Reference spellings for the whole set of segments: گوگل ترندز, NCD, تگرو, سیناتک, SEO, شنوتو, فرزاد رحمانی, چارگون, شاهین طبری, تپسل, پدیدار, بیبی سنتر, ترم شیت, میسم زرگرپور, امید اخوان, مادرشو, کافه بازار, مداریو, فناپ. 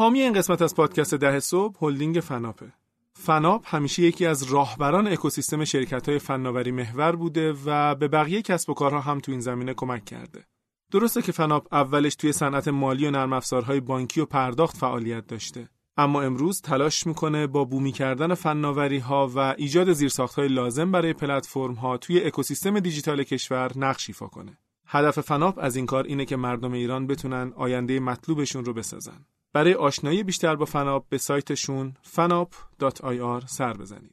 حامی این قسمت از پادکست 10 صبح هلدینگ فناپ. فناپ همیشه یکی از راهبران اکوسیستم شرکت‌های فناوری محور بوده و به بقیه کسب و کارها هم تو این زمینه کمک کرده. درسته که فناپ اولش توی صنعت مالی و نرم افزارهای بانکی و پرداخت فعالیت داشته، اما امروز تلاش میکنه با بومی کردن فناوری‌ها و ایجاد زیرساخت‌های لازم برای پلتفرم‌ها توی اکوسیستم دیجیتال کشور نقش ایفا کنه. هدف فناپ از این کار اینه که مردم ایران بتونن آینده مطلوبشون رو بسازن. برای آشنایی بیشتر با فناپ به سایتشون fanap.ir سر بزنید.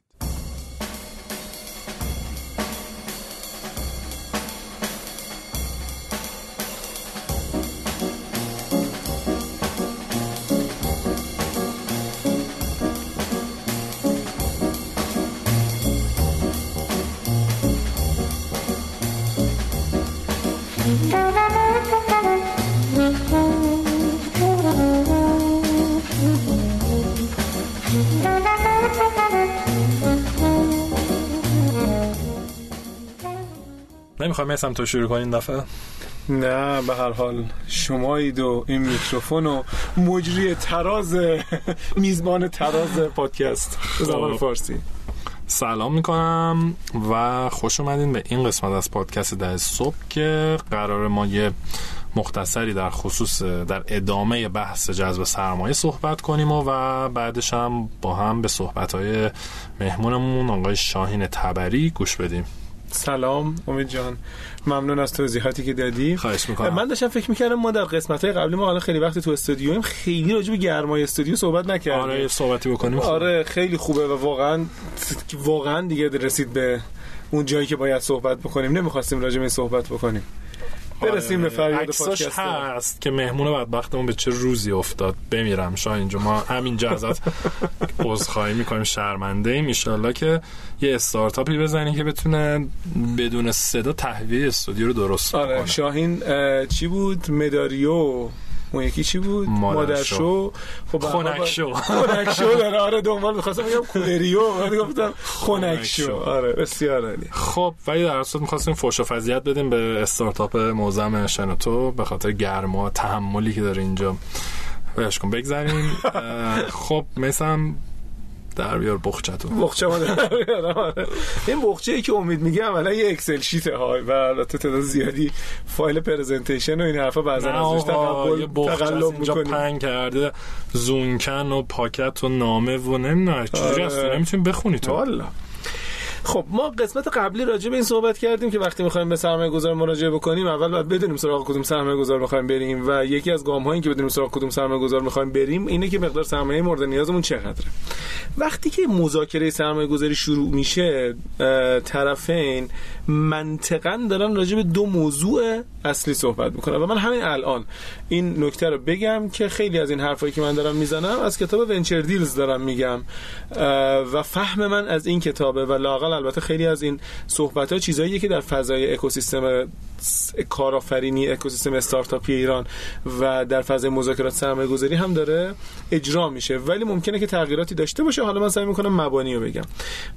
نمیخوایم از سمتو شروع کنین دفعه؟ نه، به هر حال شمایید و این میکروفون و مجری تراز میزبان تراز پادکست زبان فارسی. سلام میکنم و خوش اومدین به این قسمت از پادکست 10 صبح که قرار ما یه مختصری در خصوص در ادامه بحث جذب سرمایه صحبت کنیم و بعدش هم با هم به صحبت‌های مهمونمون آقای شاهین طبری گوش بدیم. سلام امید جان، ممنون از توضیحاتی که دادی. خواهش میکنم. من داشتم فکر میکردم ما در قسمت‌های قبلی ما حالا خیلی وقت تو استودیویم، خیلی راجع به گرمای استودیو صحبت نکردیم. آره صحبتی بکنیم. آره خیلی خوبه و واقعا دیگه رسید به اون جایی که باید صحبت بکنیم. نمیخواستیم راجع به این صحبت بکنیم. برسیم به فریاد پادکست. عکسش هست که مهمون بدبختمون به چه روزی افتاد. بمیرم شاهین جون، ما همینجا ازت عذرخواهی می‌کنیم، شرمنده ایم. ان شاءالله که یه استارتاپی بزنی که بتونه بدون صدا تهویه استودیو رو درست کنه. آره شاهین چی بود؟ مداریو اون یکی چی بود؟ مادرشو. خب خنکشو داره. آره دنبال می‌خواستم بگم کولریو، ولی گفتم خنکشو. آره بسیار عالی. خب ولی در اصل می‌خواستیم فحش و فضیحت بدیم به استارتاپ موزم شنوتو به خاطر گرما تحملی که داره اینجا. ولش کن بگذاریم. خب مثلا در بیار بخچه‌تو. بخچه ما در بیارم. آره. این بخچه‌ای که امید میگه اولا یه اکسل شیته های و البته تعداد زیادی فایل پرزنتیشن و این حرفا بعضی ازش تقلب می‌کنه. پنگ کرده زونکن و پاکت و نامه و نمیدونم چجوری هست، نمیتونی بخونی تو. والا خب ما قسمت قبلی راجع به این صحبت کردیم که وقتی می‌خوایم به سرمایه‌گذار مراجعه بکنیم اول باید بدونیم سراغ کدوم سرمایه‌گذار می‌خوایم بریم و یکی از گام‌هایی که بدونیم سراغ کدوم سرمایه‌گذار می‌خوایم بریم اینه که مقدار سرمایه مورد نیازمون چقدره. وقتی که مذاکره سرمایه‌گذاری شروع میشه طرفین منطقاً دارن راجع به دو موضوع اصلی صحبت می‌کنن و من همین الان این نکته رو بگم که خیلی از این حرفایی که من دارم میزنم از کتاب ونچر دیلز دارم میگم و فهم من از این کتابه و لااقل البته خیلی از این صحبت‌ها چیزاییه که در فضای اکوسیستم کارآفرینی، اکوسیستم استارتاپی ایران و در فضای مذاکرات سرمایه‌گذاری هم داره اجرا میشه ولی ممکنه که تغییراتی داشته باشه. حالا من سعی می‌کنم مبانی رو بگم.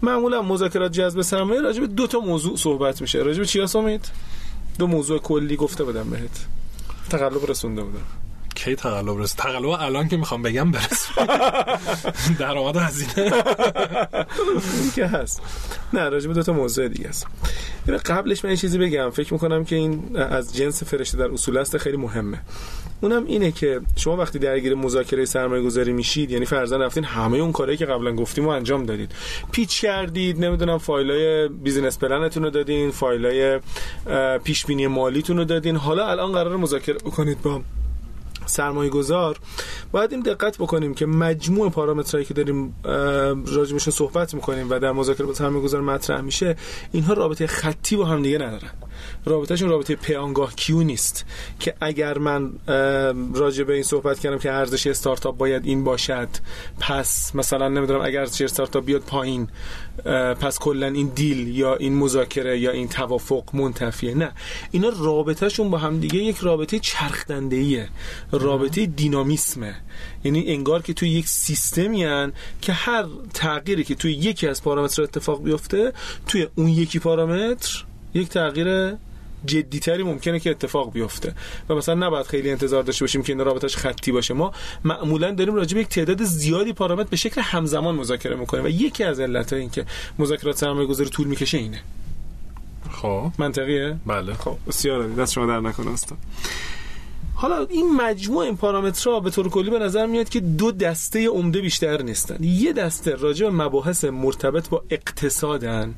معمولا مذاکرات جذب سرمایه راجع به دو تا موضوع صحبت میشه. راجع به چیا سمید؟ دو موضوع کلی گفته بودم بهت. تقلب رسونده بودم. کی تقلب رسید؟ تقلب الان که میخوام بگم برسون. درآمد و هزینه که هست. نه راجع به دو تا موضوع دیگه است. قبلش من یه چیزی بگم. فکر میکنم که این از جنس فرشته در اصول است، خیلی مهمه. اونم اینه که شما وقتی درگیر مذاکره سرمایه‌گذاری میشید، یعنی فرضاً رفتین همه اون کارهایی که قبلا گفتیم رو انجام دادید. پیچ کردید، نمیدونم فایلای بیزینس پلنتون رو دادین، فایلای پیشبینی مالیتون رو دادین. حالا الان قراره مذاکره بکنید با سرمایه گذار. باید این دقت بکنیم که مجموع پارامترهایی که داریم راجبشون صحبت میکنیم و در مذاکره با سرمایه گذار مطرح میشه اینها رابطه خطی با هم دیگه ندارن. رابطهشون رابطه پیانگاه کیو نیست که اگر من راجع به این صحبت کردم که ارزش استارتاپ باید این باشد، پس مثلا نمیدونم اگر ارزش استارتاپ بیاد پایین پس کلا این دیل یا این مذاکره یا این توافق منتفیه. نه، اینا رابطهشون با هم دیگه یک رابطه چرخدنده‌ایه، رابطه دینامیسمه. یعنی انگار که توی یک سیستمی ان که هر تغییری که توی یکی از پارامترها اتفاق بیفته توی اون یکی پارامتر یک تغییر جدی‌تری ممکنه که اتفاق بیفته و مثلا نباید خیلی انتظار داشته باشیم که این رابطه‌اش خطی باشه. ما معمولاً داریم راجع به یک تعداد زیادی پارامتر به شکل همزمان مذاکره می‌کنیم و یکی از علت‌ها این که مذاکرات سرمایه‌گذاری طول می‌کشه اینه. خب منطقیه؟ بله. خب بسیار عالی، دست شما در نکنه استاد. حالا این مجموع این پارامترها به طور کلی به نظر میاد که دو دسته عمده بیشتر نیستن. یه دسته راجع به مباحث مرتبط با اقتصادن،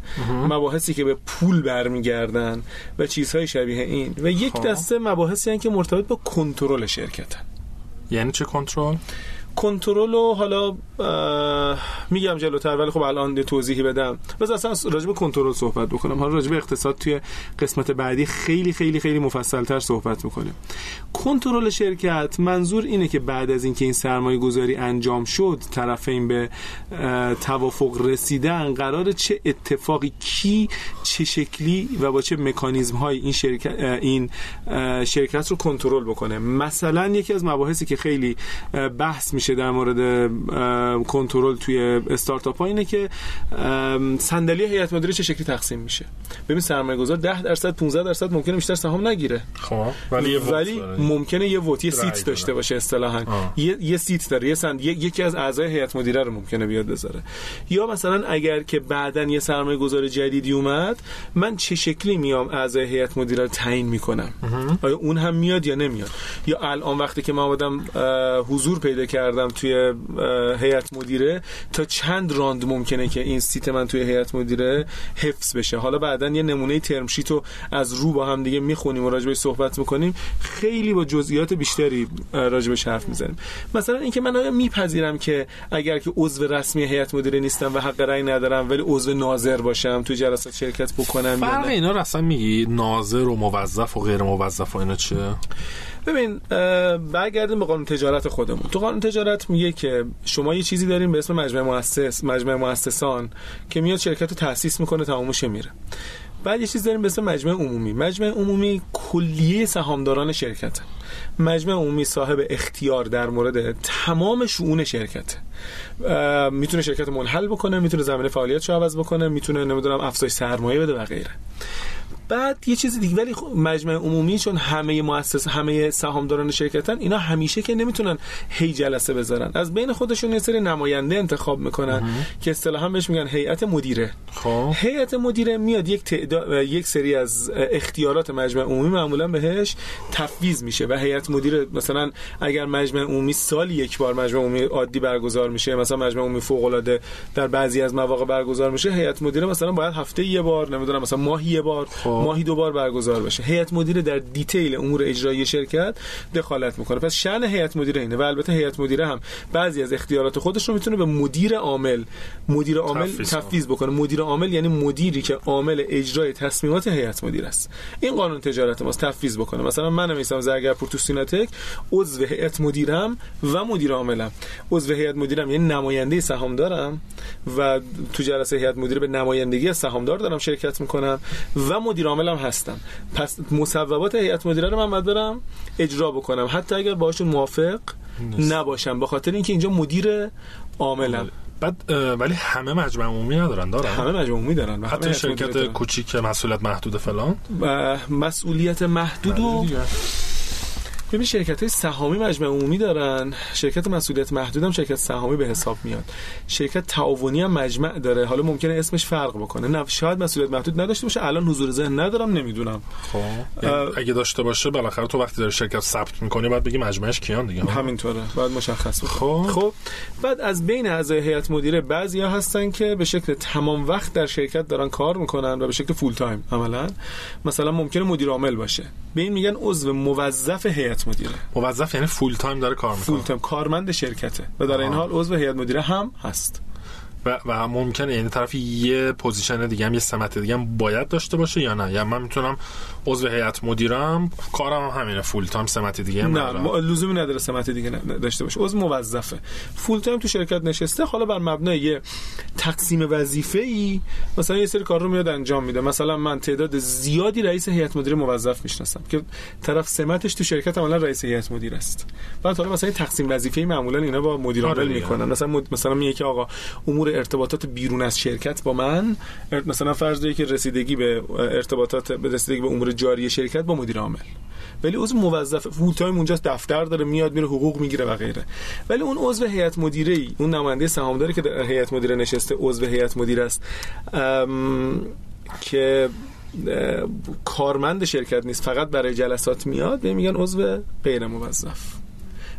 مباحثی که به پول برمیگردن و چیزهای شبیه این، و یک دسته مباحثی هستن که مرتبط با کنترل شرکتن. یعنی چه کنترل؟ کنترل رو حالا میگم جلوتر، ولی خب الان توضیحی بدم. بذار اصلا راجع به کنترل صحبت بکنم. حالا راجع به اقتصاد توی قسمت بعدی خیلی خیلی خیلی مفصل‌تر صحبت می‌کنیم. کنترل شرکت منظور اینه که بعد از اینکه این سرمایه‌گذاری انجام شد، طرفین به توافق رسیدن، قراره چه اتفاقی، کی، چه شکلی و با چه مکانیزم‌های این شرکت رو کنترل بکنه. مثلا یکی از مباحثی که خیلی بحث میشه در مورد کنترل توی استارتاپ ها اینه که صندلی هیئت مدیره چه شکلی تقسیم میشه. ببین سرمایه‌گذار 10% 15% ممکنه بیشتر سهام نگیره، خب ولی ممکنه یه ووت، یه سیت داشته باشه اصطلاحاً، یه سیت داره، یکی از اعضای هیئت مدیره رو ممکنه بیاد بذاره. یا مثلا اگر که بعدن یه سرمایه‌گذار جدیدی اومد، من چه شکلی میام اعضای هیئت مدیره رو تعیین میکنم، آیا اون هم میاد یا نمیاد. یا الان وقتی که من اومدم حضور پیدا کردم توی هیئت مدیره، تا چند راند ممکنه که این سیت من توی هیئت مدیره حفظ بشه. حالا بعداً یه نمونه ترم شیت رو از رو با هم دیگه میخونیم و راجع بهش صحبت میکنیم، خیلی با جزئیات بیشتری راجع بهش حرف میزنیم. مثلا اینکه من میپذیرم که اگر که عضو رسمی هیئت مدیره نیستم و حق رأی ندارم ولی عضو ناظر باشم، توی جلسات شرکت بکنم. فرق اینا رو اصلا میگی، ناظر و موظف و غیر موظف و اینا چیه؟ ببین برگردیم به قانون تجارت خودمون. تو قانون تجارت میگه که شما یه چیزی داریم به اسم مجمع مؤسسان که میاد شرکت رو تأسیس میکنه، تماموشه میره. بعد یه چیز داریم به اسم مجمع عمومی کلیه سهامداران شرکت. مجمع عمومی صاحب اختیار در مورد تمام شؤون شرکت، میتونه شرکت منحل بکنه، میتونه زمینه فعالیتش رو عوض بکنه، میتونه نمیدونم افزایش سرمایه بده و غیره. بعد یه چیز دیگه، ولی مجمع عمومی چون همه سهامداران شرکتن، اینا همیشه که نمیتونن هی جلسه بذارن، از بین خودشون یه سری نماینده انتخاب میکنن که اصطلاحا بهش میگن هیئت مدیره. هیئت مدیره میاد یک سری از اختیارات مجمع عمومی معمولا بهش تفویض میشه و هیئت مدیره، مثلا اگر مجمع عمومی سالی یک بار مجمع عمومی عادی برگزار میشه، مثلا مجمع عمومی فوق العاده در بعضی از مواقع برگزار میشه، هیئت مدیره مثلا باید هفته یه بار، نمیدونم مثلا ماهی یه بار، ماهی دوبار برگزار بشه. هیئت مدیره در دیتیل امور اجرایی شرکت دخالت میکنه. پس شأن هیئت مدیره اینه. و البته هیئت مدیره هم بعضی از اختیارات خودش رو میتونه به مدیر عامل تفویض بکنه. مدیر عامل یعنی مدیری که عامل اجرای تصمیمات هیئت مدیره است. این قانون تجارت ماست، تفویض بکنه. مثلا منم میسم زرگرپور تو سیناتک، عضو هیئت مدیرم و مدیر عاملم. عضو هیئت مدیرم یعنی نماینده سهامدارم و تو جلسه هیئت مدیره به نمایندگی سهامدار دارم شرکت میکنم و مدیر عاملم هستم. پس مصوبات هیئت مدیره رو من باید برم اجرا بکنم، حتی اگر باشون موافق نباشم، به خاطر اینکه اینجا مدیر عاملم. بعد ولی همه مجمع عمومی ندارن. همه مجمع عمومی دارن، حتی شرکت کوچیک مسئولیت محدود فلان و مسئولیت محدود و ببین شرکت‌های سهامی مجمع عمومی دارن، شرکت مسئولیت محدود هم شرکت سهامی به حساب میاد، شرکت تعاونی هم مجمع داره، حالا ممکنه اسمش فرق بکنه، نه شاید مسئولیت محدود نداشته باشه، الان حضور ذهن ندارم، نمیدونم. خب اگه داشته باشه بالاخره تو وقتی داری شرکت ثبت می‌کنی بعد بگی مجمعش کیان دیگه، همینطوره بعد مشخص. خب بعد از بین اعضای هیئت مدیره بعضیا هستن که به شکل تمام وقت در شرکت دارن کار می‌کنن و به شکل فول تایم عملاً، مثلا ممکنه مدیر عامل باشه، به این میگن عضو موظف هیئت مدیره. موظف یعنی فول تایم داره کار میکنه، فول تایم کارمند شرکته و در این حال عضو هیئت مدیره هم هست و ممکنه یعنی طرف یه پوزیشن دیگه هم، یه سمت دیگه هم باید داشته باشه یا نه، یعنی من میتونم عضو هیئت مدیرم، کارم همینه، فول تایم سمت دیگه هم ندارم. نه لزومی نداره سمت دیگه داشته باشه، عضو موظفه، فول تایم تو شرکت نشسته، حالا بر مبنای یه تقسیم وظیفه‌ای مثلا یه سری کار رو میاد انجام میده. مثلا من تعداد زیادی رئیس هیئت مدیره موظف میشناسم که طرف سمتش تو شرکت عملا رئیس هیئت مدیره است. بعد حالا مثلا تقسیم وظیفه‌ای معمولا اینا با مدیر عامل میکنن، مثلا میگه که آقا امور ارتباطات بیرون از شرکت با من، مثلا فرض دارید که رسیدگی به ارتباطات، به رسیدگی به امور جاری شرکت با مدیر عامل، ولی عضو موظف فول تایم اونجاست، دفتر داره، میاد میره حقوق میگیره و غیره. ولی اون عضو هیئت مدیره ای، اون نماینده سهامداری که در هیئت مدیره نشسته، عضو هیئت مدیره است که کارمند شرکت نیست، فقط برای جلسات میاد، به میگن عضو غیر موظف.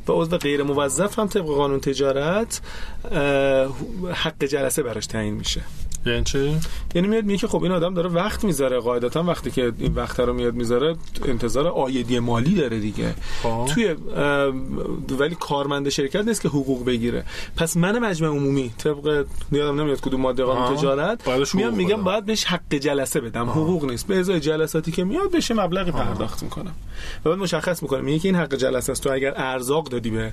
و عضو غیر موظف هم طبق قانون تجارت حق جلسه براش تعیین میشه. یعنی چه؟ یعنی میاد میگه که خب این آدم داره وقت میذاره، قاعدتاً وقتی که این وقت رو میاد میذاره انتظار عایدی مالی داره دیگه. توی ولی کارمند شرکت نیست که حقوق بگیره. پس من مجمع عمومی طبق یادم نمیاد کدوم ماده قانون تجارت میام میگم باید بهش حق جلسه بدم، حقوق نیست، به ازای جلساتی که میاد بهش مبلغی پرداخت میکنم و بعد مشخص میکنم میگه که این حق جلسه است. تو اگر ارزاق دادی به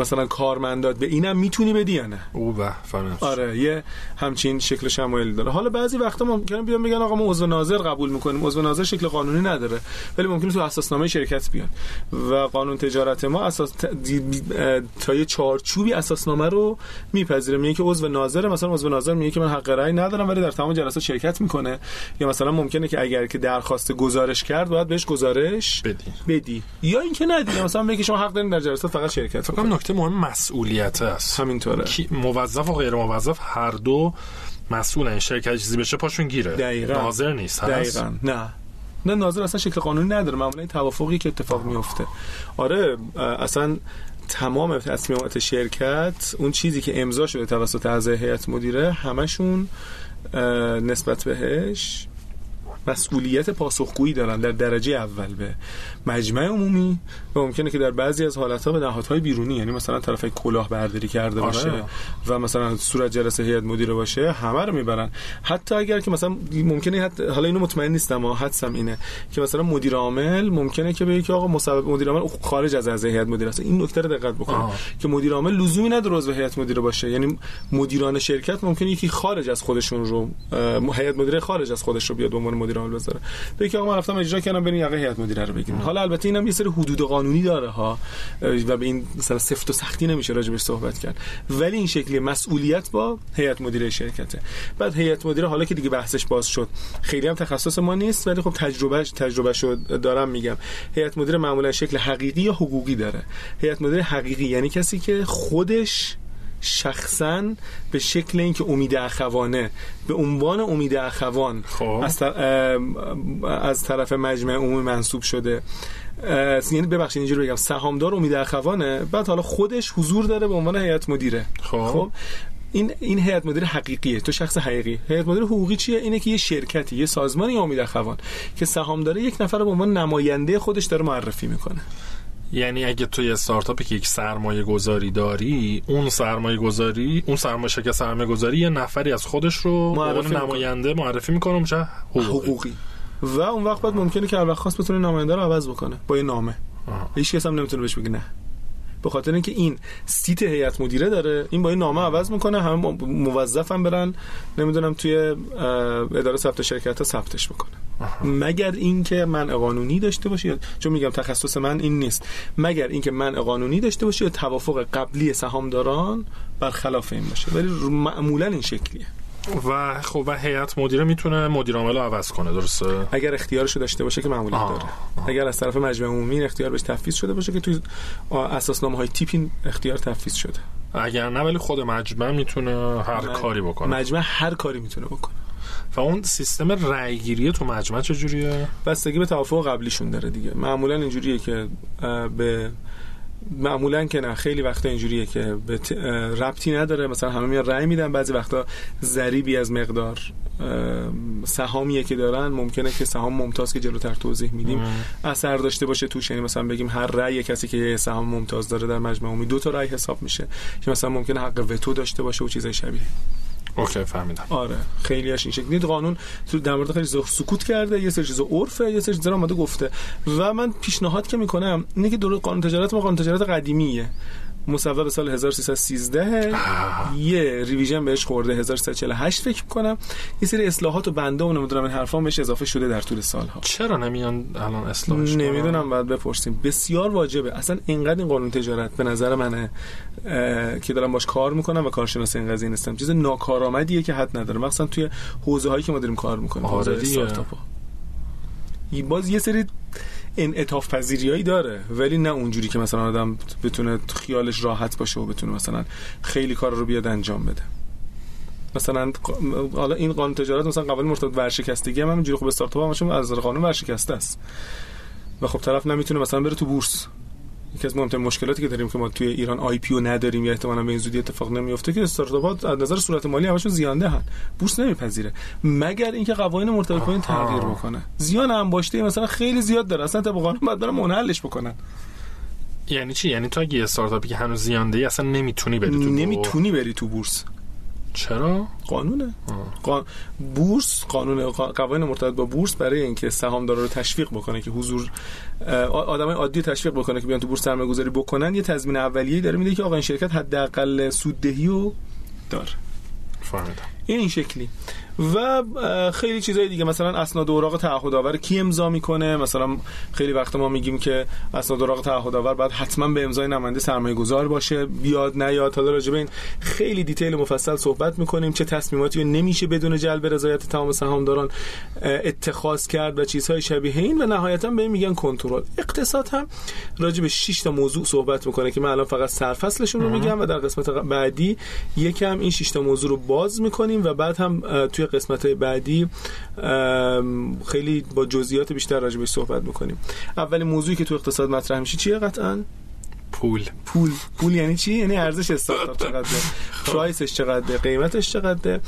مثلا کارمندات، به اینم میتونی بدی یا نه؟ اوه فهمیدم. آره یه همچین شکل شمایلی داره. حالا بعضی وقتا ممکنه بیان بگن آقا ما عضو ناظر قبول میکنیم. عضو ناظر شکل قانونی نداره، ولی ممکنه تو اساسنامه شرکت بیان و قانون تجارت ما اساس تا یه چارچوبی اساسنامه رو میپذیره، میگه که عضو ناظر، مثلا عضو ناظر میگه که من حق رأی ندارم ولی در تمام جلسات شرکت میکنه، یا مثلا ممکنه که اگر که درخواست گزارش کرد باید بهش گزارش بدی. یا اینکه ندی، مثلا میگه شما حق دارین در جلسات فقط شرکت. فکر کنم نکته مهم مسئولیت است. همینطوره، موظف و غیر موظف هر دو مسئول این شرکت، چیزی بشه پاشون گیره. دقیقاً. ناظر نیست. دقیقاً. نه ناظر اصلا شکل قانونی نداره، معمولا این توافقی که اتفاق میفته. آره اصلا تمام تصمیمات شرکت، اون چیزی که امضا شده توسط اعضای هیئت مدیره، همشون نسبت بهش مسئولیت پاسخگویی دارن در درجه اول به مجمع عمومی و ممکنه که در بعضی از حالت‌ها به نهادهای بیرونی، یعنی مثلا طرف کلاهبرداری کرده باشه و مثلا صورت جلسه هیئت مدیره باشه، همه رو میبرن. حتی اگر که مثلا ممکنه حالا اینو مطمئن نیستم اما حدسم اینه که مثلا مدیر عامل ممکنه که بگه که آقا مصوبه مدیر عامل خارج از اعضای هیئت مدیره است. این نکته رو دقت بکنید که مدیر عامل لزومی نداره عضو هیئت مدیره باشه، یعنی مدیران شرکت ممکنه یکی خارج از خودشون رو، هیئت مدیره خارج از خودش رو بیاد به عنوان مدیر عامل بذاره، بگه که آقا من رفتم اجرا کردم، برین یقه هیئت مدیره رو بگیرین. حالا البته اینم یه سری حدود قانونی داره ها و به این مثلا سفت و سختی نمیشه راجبش صحبت کرد، ولی این شکلی مسئولیت با هیئت مدیره شرکته. بعد هیئت مدیره، حالا که دیگه بحثش باز شد، خیلی هم تخصص ما نیست ولی خب تجربه دارم میگم، هیئت مدیره معمولا شکل حقیقی یا حقوقی داره. هیئت مدیره حقیقی یعنی کسی که خودش شخصاً به شکل اینکه امید اخوانه، به عنوان امید اخوان از طرف مجمع عمومی منصوب شده، یعنی ببخشید اینجوری بگم سهامدار امید اخوانه، بعد حالا خودش حضور داره به عنوان هیئت مدیره. خب این هیئت مدیره حقیقیه، تو شخص حقیقی. هیئت مدیره حقوقی چیه؟ اینه که یه شرکتی، یه سازمانی امید اخوان که سهامدار یک نفر به عنوان نماینده خودش داره معرفی میکنه. یعنی اگه توی استارتاپی که یک سرمایه گذاری داری، اون شرکت سرمایه گذاری یه نفری از خودش رو نماینده معرفی میکنه، میشه حقوقی. و اون وقت بعد ممکنه که هر وقت خواست بتونه نماینده رو عوض بکنه با یه نامه. هیچ کس هم نمیتونه بهش بگه نه، به خاطر اینکه این سیت هیئت مدیره داره، این با این نامه عوض میکنه. همه موظفم برن نمیدونم توی اداره ثبت شرکت ها ثبتش بکنه، مگر اینکه من قانونی داشته باشه، چون میگم تخصص من این نیست، مگر اینکه من قانونی داشته باشه یا توافق قبلی سهامداران برخلاف این باشه، ولی معمولا این شکلیه. و خب و هیئت مدیره میتونه مدیر عامل رو عوض کنه، درسته؟ اگر اختیارشو داشته باشه که معمولا داره. اگر از طرف مجمع عمومی این اختیار بهش تفویض شده باشه، که توی اساسنامه‌های تیپ این اختیار تفویض شده. اگر نه ولی خود مجمع میتونه هر کاری بکنه. مجمع هر کاری میتونه بکنه. و اون سیستم رأی‌گیری تو مجمع چجوریه؟ بستگی به توافق قبلیشون داره دیگه. معمولا اینجوریه که خیلی وقتا اینجوریه که ربطی نداره، مثلا همه میان رأی میدن، بعضی وقتا ضریبی از مقدار سهامیه که دارن، ممکنه که سهام ممتاز که جلوتر توضیح میدیم اثر داشته باشه توش، یعنی مثلا بگیم هر رأی کسی که سهام ممتاز داره در مجمع عمومی 2 تا رأی حساب میشه، که مثلا ممکنه حق وتو داشته باشه و چیزای شبیه. اوکی فهمیدم. آره خیلی اش این شکلی قانون تو در مورد خیلی سکوت کرده، یه سری چیزا عرفه، یه سری چیزا اومده گفته. و من پیشنهاد که میکنم اینه که قانون تجارت ما قانون تجارت قدیمیه مصوب سال 1313 یه ریویژن بهش خورده 1348 فکر کنم. یه سری اصلاحات و بنده و نمیدونم این حرفا بهش اضافه شده در طول سالها. چرا نمیان الان اصلاحش؟ نمیدونم، بعد بپرسیم. بسیار واجبه. اصلا اینقدر این قانون تجارت به نظر منه که دارم باش کار میکنم و کارشناس این قضیه نیستم، چیز ناکارآمدیه که حد نداره، مثلا توی حوزه هایی که ما داریم کار میکنیم، حوزه استارتاپا. باز یه سری انعطاف پذیریایی داره ولی نه اونجوری که مثلا آدم بتونه خیالش راحت باشه و بتونه مثلا خیلی کار رو بیاد انجام بده. مثلا حالا این قانون تجارت مثلا قوانین مرتبط ورشکستگی هم همینجوری، خب استارتاپ هم چون از قانون ورشکسته است و خب طرف نمیتونه مثلا بره تو بورس. یکی از مهمترین مشکلاتی که داریم که ما توی ایران آی پی او نداریم یا احتمالاً به این زودی اتفاق نمیفته که استارتاپ‌ها از نظر صورت مالی همشون زیانده هستند، بورس نمیپذیره مگر اینکه قوانین مرتبط با این تغییر بکنه. زیان انباشته مثلا خیلی زیاد داره، اصلا طبق قانون باید برن منحلش بکنن. یعنی چی؟ یعنی تو اگه استارتاپی که هنوز زیانده ای اصلا نمیتونی بری تو بورس. چرا؟ قانونه. بورس قانون، قوانین مرتبط با بورس برای اینکه سهامدارا رو تشویق بکنه که حضور آدمای عادی تشویق بکنه که بیان تو بورس سرمایه‌گذاری بکنن، یه تضمین اولیه‌ای داره میده که آقا این شرکت حداقل سوددهی رو داره. فهمیدم. این شکلی و خیلی چیزای دیگه، مثلا اسناد و اوراق تعهدآور کی امضا میکنه. مثلا خیلی وقت ما میگیم که اسناد و اوراق تعهدآور باید حتما به امضای نماینده سرمایه‌گذار باشه، بیاد نیاد. حالا راجع به این خیلی دیتیل مفصل صحبت میکنیم، چه تصمیماتی نمیشه بدون جلب رضایت تمام سهامداران اتخاذ کرد و چیزهای شبیه این. و نهایتا به این میگن کنترل. اقتصاد هم راجع به 6 تا موضوع صحبت میکنه که من الان فقط سرفصلشون رو میگم و در قسمت بعدی یکم این 6 تا موضوع رو باز میکنیم و بعد هم توی قسمت بعدی خیلی با جزئیات بیشتر راجع بهش صحبت می‌کنیم. اولین موضوعی که تو اقتصاد مطرح میشه چیه؟ قطعاً پول یعنی چی؟ یعنی ارزش استارتاپ چقدره، پرایسش چقدره، قیمتش چقدره.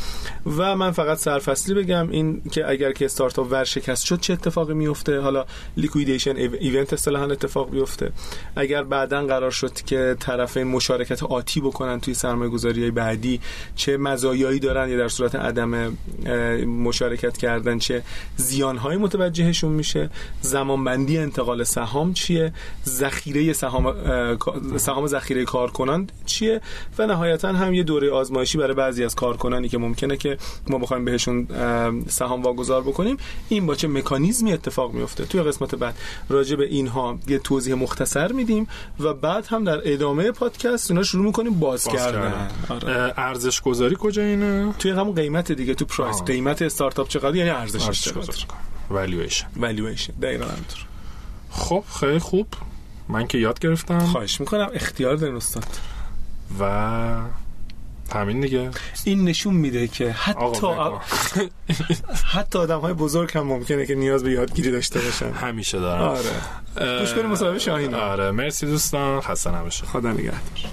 و من فقط سرفصلی بگم این که اگر که استارتاپ ورشکست شد چه اتفاقی میفته، حالا لیکویدیشن ایونت اصطلاحاً اتفاق بیفته. اگر بعداً قرار شد که طرفین مشارکت آتی بکنن توی سرمایه‌گذاری‌های بعدی چه مزایایی دارن یا در صورت عدم مشارکت کردن چه زیان‌هایی متوجهشون میشه، زمانبندی انتقال سهام چیه، ذخیره سهام ذخیره کارکنان چیه و نهایتا هم یه دوره آزمایشی برای بعضی از کارکنانی که ممکنه که ما بخوایم بهشون سهام واگذار بکنیم این با چه مکانیزمی اتفاق میفته. توی قسمت بعد راجع به اینها یه توضیح مختصر میدیم و بعد هم در ادامه پادکست اینا شروع میکنیم باز کردن. آره. ارزش گذاری کجا اینه؟ توی همون قیمت دیگه، تو پرایس. قیمت استارتاپ چقدر یعنی ارزشش چقدر، والویشن دقیقاً همینطور. خب خیلی خوب، من که یاد گرفتم. خواهش میکنم، اختیار دارین استاد. و همین دیگه، این نشون میده که حتی آدم‌های بزرگ هم ممکنه که نیاز به یادگیری داشته باشن. همیشه دارن. آره. گوش بریم مصاحبه شاهین. آره، مرسی دوستان، خسته نباشید. خدا نگهدار.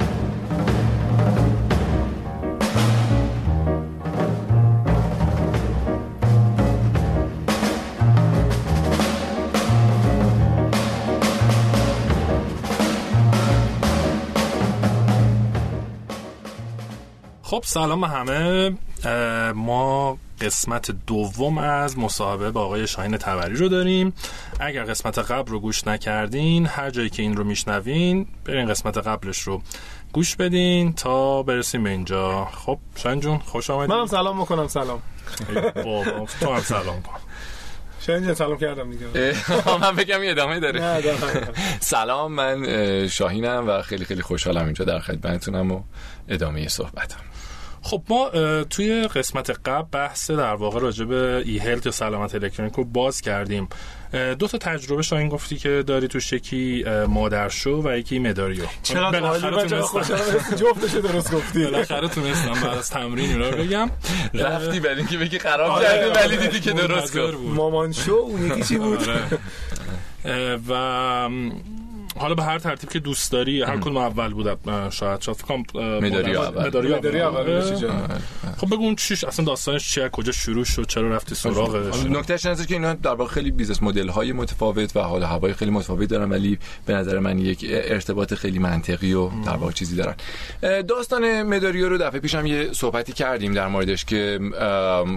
خب سلام همه، ما قسمت دوم از مصاحبه با آقای شاهین طبری رو داریم. اگر قسمت قبل رو گوش نکردین، هر جایی که این رو میشنوین برین قسمت قبلش رو گوش بدین تا برسیم به اینجا. خب شاهین جون خوش آمدید. منم سلام میکنم. سلام بابا، تو هم سلام کن. شاهین جان سلام کردم دیگه. من بگم یه ادامه داره. سلام، من شاهینم و خیلی خیلی خوشحالم اینجا در خدمتتونم و ادامه صحبتم. خب ما توی قسمت قبل بحث در واقع راجع به ای هلت یا سلامت الکترونیک رو باز کردیم. دو تا تجربه شاهین گفتی که داری توش، یکی مادرشو و یکی مداریو. چقدر باحال بود، خوشحالم جفتش درست گفتی. بالاخره تونستم بعد از تمرین اینا رو بگم. رفتی ولی اینکه بگی خراب کردی ولی دیدی که درست گفت. مامانشو اون یکی چی بود؟ و حالا به هر ترتیب که دوست داری، هر کدوم اول بودم شاید فکرام مداریو اول بشه. خب بگو اون چیش اصلا داستانش چیه، کجا شروع شد، چرا رفتی سراغش؟ نکتهش این است که اینا در واقع خیلی بیزنس مدل‌های متفاوت و حال و هوای خیلی متفاوت دارن، ولی به نظر من یک ارتباط خیلی منطقی و در واقع چیزی دارن. داستان مداریو رو دفعه پیشم یه صحبتی کردیم در موردش که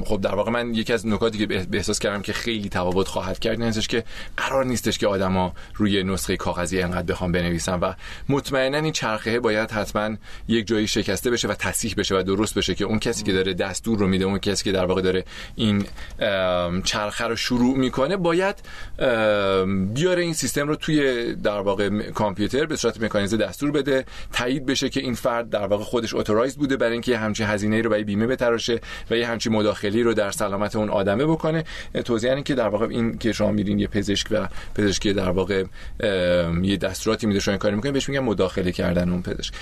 خب در واقع من یکی از نکاتی که احساس کردم که خیلی تفاوت خواهد کرد این است که قرار نیستش که آدما روی نسخه کاغذی انقدر بخوام بنویسم و مطمئنا این چرخه باید حتما یک جایی شکسته بشه و تصحیح بشه و درست بشه که اون کسی که داره دستور رو میده، اون کسی که در واقع داره این چرخه رو شروع میکنه، باید بیاره این سیستم رو توی در واقع کامپیوتر به صورت مکانیزه دستور بده، تایید بشه که این فرد در واقع خودش اتورایز بوده برای اینکه همچین هزینه‌ای رو برای بیمه بتراشه و یه همچین مداخلی رو در سلامت اون آدمه بکنه. توضیح این که در واقع این که شما میرین یه پزشک و پزشکی در واقع یه دستوراتی میده شما این کارو میکنین، بهش میگن مداخله کردن. اون پزشک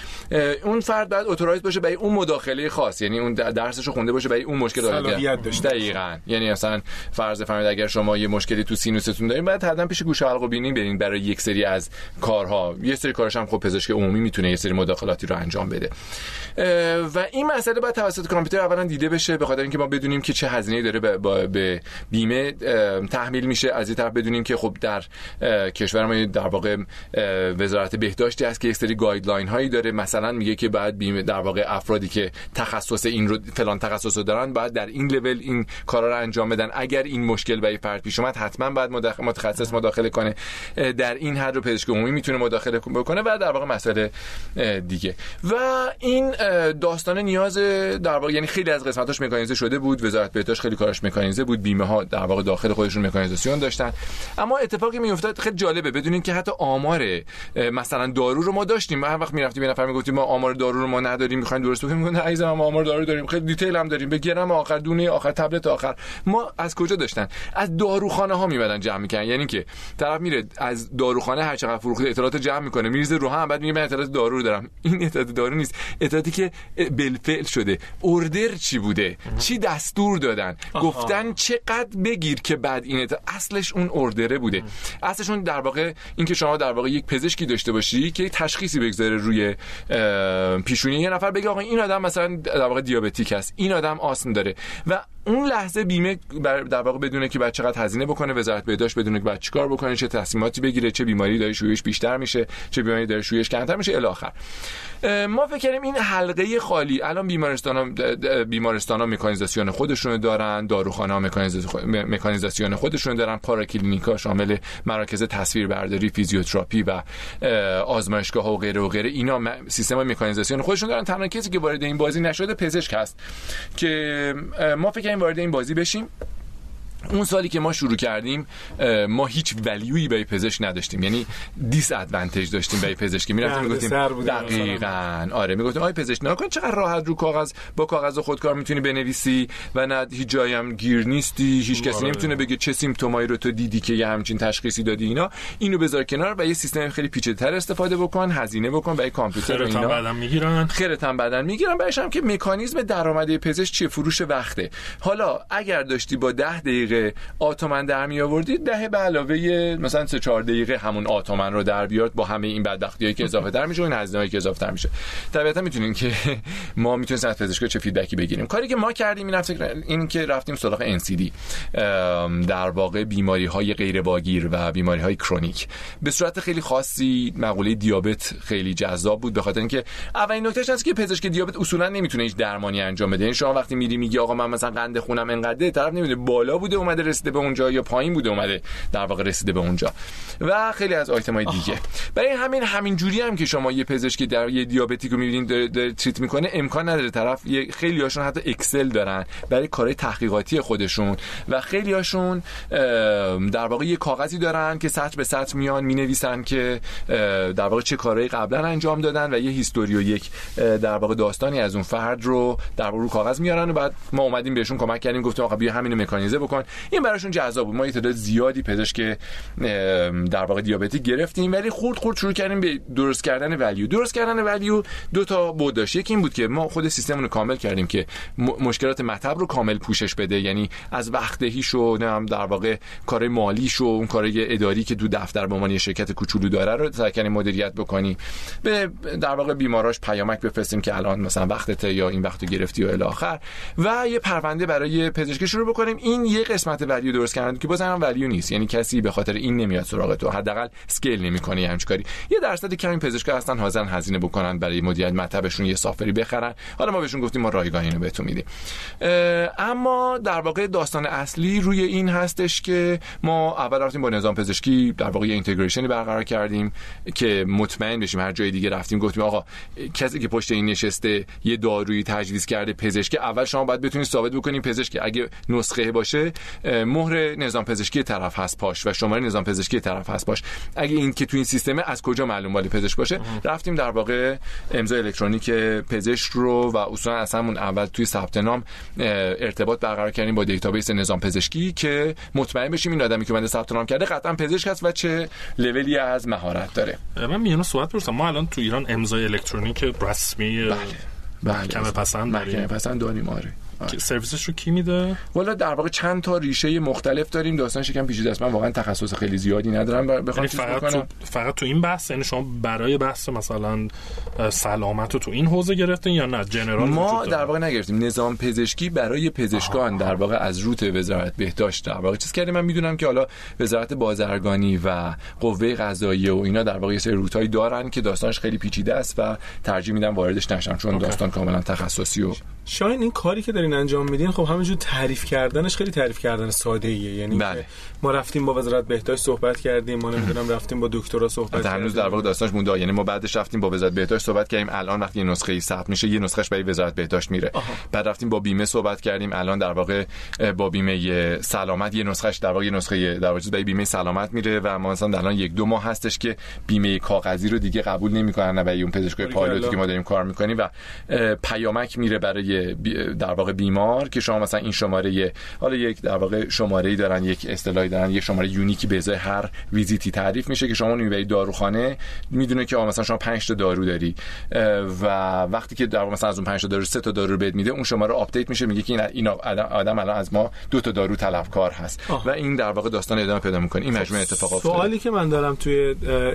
اون فرد باید اتورایز باشه برای اون مداخله خاص، یعنی اون درسشو خونده باشه برای اون مشکل صلاحیت داشته. دقیقاً، یعنی مثلا فرض فرمایید اگر شما یه مشکلی تو سینوستون دارین، بعد حتما پیش گوش حلق و بینی برین برای یک سری از کارها. یه سری کارش هم خب پزشک عمومی میتونه یه سری مداخلاتی رو انجام بده و این مسئله باید توسط کامپیوتر اولا دیده بشه، به خاطر اینکه ما بدونیم که چه هزینه‌ای داره به بیمه تحمیل میشه. از این طرف بدونیم که خب در کشور ما در واقع وزارت بهداشتی هست که یک سری گایدلاین هایی داره، مثلا میگه که بعد بیمه در واقع افرادی که تخصص این رو فلان تخصص رو دارن بعد در این لول این کارا رو انجام بدن، اگر این مشکل برای فرد پیش اومد حتما بعد متخصص مداخله کنه، در این حد رو پزشک عمومی میتونه مداخله بکنه و در واقع مسئله دیگه. و این داستان نیاز در واقع، یعنی خیلی از قسمتاش مکانیزه شده بود، وزارت بهداشت خیلی کارش مکانیزه بود، بیمه ها در واقع داخل خودشون مکانیزاسیون داشتن. اما اتفاقی میافتاد خیلی جالبه، بدونین که حتی آمار مثلا دارو رو ما داشتیم. هر وقت میرفتیم یه نفر میگفتیم ما آمار دارو رو ما نداریم، میخوایم درست بگیم، میگن عزیزم ما آمار دارو داریم، خیلی دیتیل هم داریم، به گرم آخر، دونه آخر، تبلت آخر. ما از کجا داشتن؟ از داروخانه ها میبردن جمع میکنن، یعنی که طرف میره از داروخانه هر چقدر فروخته اطلاعات جمع میکنه، میریزه رو هم، بعد میگه من اطلاعات دارو رو دارم. این اطلاعات دارو نیست، اطلاعاتی که بالفعل شده. اوردر چی بوده، چی دستور دادن، گفتن چقدر بگیر که بعد این اصلش اون اوردره بوده. اصلش اون در واقع اینکه شما در واقع یک پزشکی داشته باشی که تشخیصی بگذاره روی پیشونی یه نفر، بگه آقا این آدم مثلا در واقع دیابتیک است، این آدم آسم داره و اون لحظه بیمه در واقع بدونه که بعد چقدر هزینه بکنه، وزارت بهداشت بدونه که بعد چیکار بکنه، چه تصمیماتی بگیره، چه بیماری داره شیوعش بیشتر میشه، چه بیماری داره شیوعش کمتر میشه الی آخر. ما فکر کنیم این حلقه خالی. الان بیمارستانا مکانیزاسیون خودشونو دارن، داروخانه‌ها مکانیزاسیون خودشونو دارن، پاراکلینیکا شامل مراکز تصویربرداری، فیزیوتراپی و آزمایشگاه‌ها و غیره و غیره، اینا سیستم‌های مکانیزاسیون خودشون دارن. تنها کسی که وارد این بازی نشده پزشک هست که ما فکر کنیم وارد این بازی بشیم. اون سالی که ما شروع کردیم ما هیچ ولیویی برای پزشک نداشتیم، یعنی دیس ادوانتیج داشتیم برای پزشک. میرفتیم میگفتیم دقیقاً آره، میگفتیم آی پزشک نکن، چقدر راحت رو کاغذ با کاغذ خودکار میتونی بنویسی و نه هیچ جایی هم گیر نیستی، هیچ کسی نمیتونه بگه چه سیمپتومایی رو تو دیدی که یه همچین تشخیصی دادی. اینا اینو بذار کنار و یه سیستم خیلی پیچیده‌تر استفاده بکن، هزینه بکن برای کامپیوتر، اینا خیرت هم بعداً میگیرن. برایش هم که مکانیزم درآمدی پزشک چیه، فروش وقته. حالا اگر داشتی با 10 دقیقه آتومن در می آوردید، ده به علاوه مثلا 3-4 دقیقه همون آتومن رو در بیارد، با همه این بدبختیایی که اضافه تر میشه و این هزینه‌هایی که اضافه تر میشه، طبیعتا میتونین که ما میتونیم از پزشکا چه فیدبکی بگیریم. کاری که ما کردیم این که رفتیم سراغ NCD، در واقع بیماری‌های غیر واگیر و بیماری‌های کرونیک. به صورت خیلی خاصی مقوله دیابت خیلی جذاب بود، به خاطر اینکه اولین نکتهش هست که پزشک دیابت اصولا نمیتونه هیچ درمانی انجام بده. یعنی شما وقتی میری میگی آقا من مثلا قند خونم انقدره، طرف نمیدونه بالا بوده، اومده رسیده به اونجا یا پایین بوده اومده در واقع رسیده به اونجا و خیلی از آیتم‌های دیگه. برای همین جوری هم که شما یه پزشکی در یه دیابتیکو می‌بینید داره تریت می‌کنه، امکان نداره طرف خیلی‌هاشون حتی اکسل دارن برای کارهای تحقیقاتی خودشون و خیلی‌هاشون در واقع یه کاغذی دارن که سطر به سطر میان می‌نویسن که در واقع چه کارهایی قبلا انجام دادن و یه هیستوری و یک در واقع داستانی از اون فرد رو در واقع رو کاغذ میارن و بعد ما اومدیم بهشون کمک کردیم، گفتیم آقا بیا همین رو مکانیزه بکن. این براشون جذاب بود. ما یه تعداد زیادی پزشک در واقع دیابتی گرفتیم ولی خرد شروع کردیم به درست کردن ولیو. درست کردن ولیو دو تا بود داشت. یکی این بود که ما خود سیستممون رو کامل کردیم که مشکلات مطب رو کامل پوشش بده، یعنی از وقتگیش و در واقع کارهای مالیش و اون کارهای اداری که تو دفتر به عنوان شرکت کوچولو داره رو سرکنی مدیریت بکنی، به در واقع بیماراش پیامک بفرستیم که الان مثلا وقتت یا این وقتو گرفتی و الی آخر، و یه پرونده برای پزشکی شروع بکنیم. این یه قسمت ولیو درست کردن که بازم ولیو نیست، یعنی کسی به خاطر این نمیاد سراغ تو، حداقل اسکیل نمی‌کنی همین کاری. یه درصد کمی پزشکا هستن حاضرن هزینه بکنن برای مدیریت مطبشون یه سافری بخرن. حالا ما بهشون گفتیم ما رایگان اینو بهتون میدیم. اما در واقع داستان اصلی روی این هستش که ما اول رفتیم با نظام پزشکی در واقع اینتگریشنی برقرار کردیم که مطمئن بشیم. هر جای دیگه رفتیم گفتیم آقا کسی که پشت این نشسته یه دارویی تجویز کرده پزشک، اول شما باید بتونید ثابت بکنید پزشک اگه نسخه باشه مهر نظام پزشکی طرف هست پاش و شماره نظام پزشکی طرف هست پاش، اگه این که تو این سیستم از کجا معلوم باله پزشک باشه. رفتیم در واقع امضای الکترونیک پزشک رو و اصلا از همون اول توی ثبت نام ارتباط برقرار کردیم با دیتابیس نظام پزشکی که مطمئن بشیم این آدمی که بنده ثبت نام کرده قطعاً پزشک هست و چه لولی از مهارت داره. من میانو صحبت برسم، ما الان تو ایران امضای الکترونیک رسمی بله کمه پسند داریم. آره. سرویسش رو کی میده؟ والا در واقع چند تا ریشه مختلف داریم. داستان شکم پیچیده است. من واقعا تخصص خیلی زیادی ندارم بخوام چیز بکنم. فقط تو این بحث، یعنی شما برای بحث مثلا سلامت رو تو این حوزه گرفتین یا نه جنرال؟ ما در واقع نگرفتیم. نظام پزشکی برای پزشکان در واقع از روت وزارت بهداشت در واقع چیز کردیم. من میدونم که حالا وزارت بازرگانی و قوه قضاییه و اینا در واقع یه سری روتایی دارن که داستانش خیلی پیچیده است و ترجیح میدم واردش نشم چون داستان کاملا تخصصی. شاید این کاری که دارین انجام میدین خب همینجور تعریف کردنش خیلی تعریف کردن ساده ایه، یعنی بله. ما رفتیم با وزارت بهداشت صحبت کردیم، ما نمیدونم رفتیم با دکترا صحبت کردیم، هنوز در واقع داستانش مونده، یعنی ما بعدش رفتیم با وزارت بهداشت صحبت کردیم، الان وقتی یه نسخه ثبت میشه یه نسخهش برای وزارت بهداشت میره. بعد رفتیم با بیمه صحبت کردیم، الان در واقع با بیمه سلامت یه نسخهش در واقع نسخه در واقع برای بیمه سلامت میره و ما مثلا الان 1-2 ماه هستش که بیمه کاغذی رو دیگه قبول نمیکنن برای اون پزشکای پایلوتی که ما داریم کار میکنیم و پیامک میره برای در واقع بیمار که شما مثلا این شماره، حالا یک در واقع شماره‌ای دارن، یک اصطلاحی دارن، یک شماره یونیکی به ازای هر ویزیتی تعریف میشه که شما میبرید داروخانه، میدونه که مثلا شما 5 تا دارو داری و وقتی که در واقع مثلا از اون 5 تا دارو 3 تا دارو بهت میده، اون شماره آپدیت میشه، میگه که این آدم الان از ما 2 تا دارو طلبکار هست و این در واقع داستان ادامه پیدا میکنه. این مجموعه اتفاقات. سوالی که من دارم توی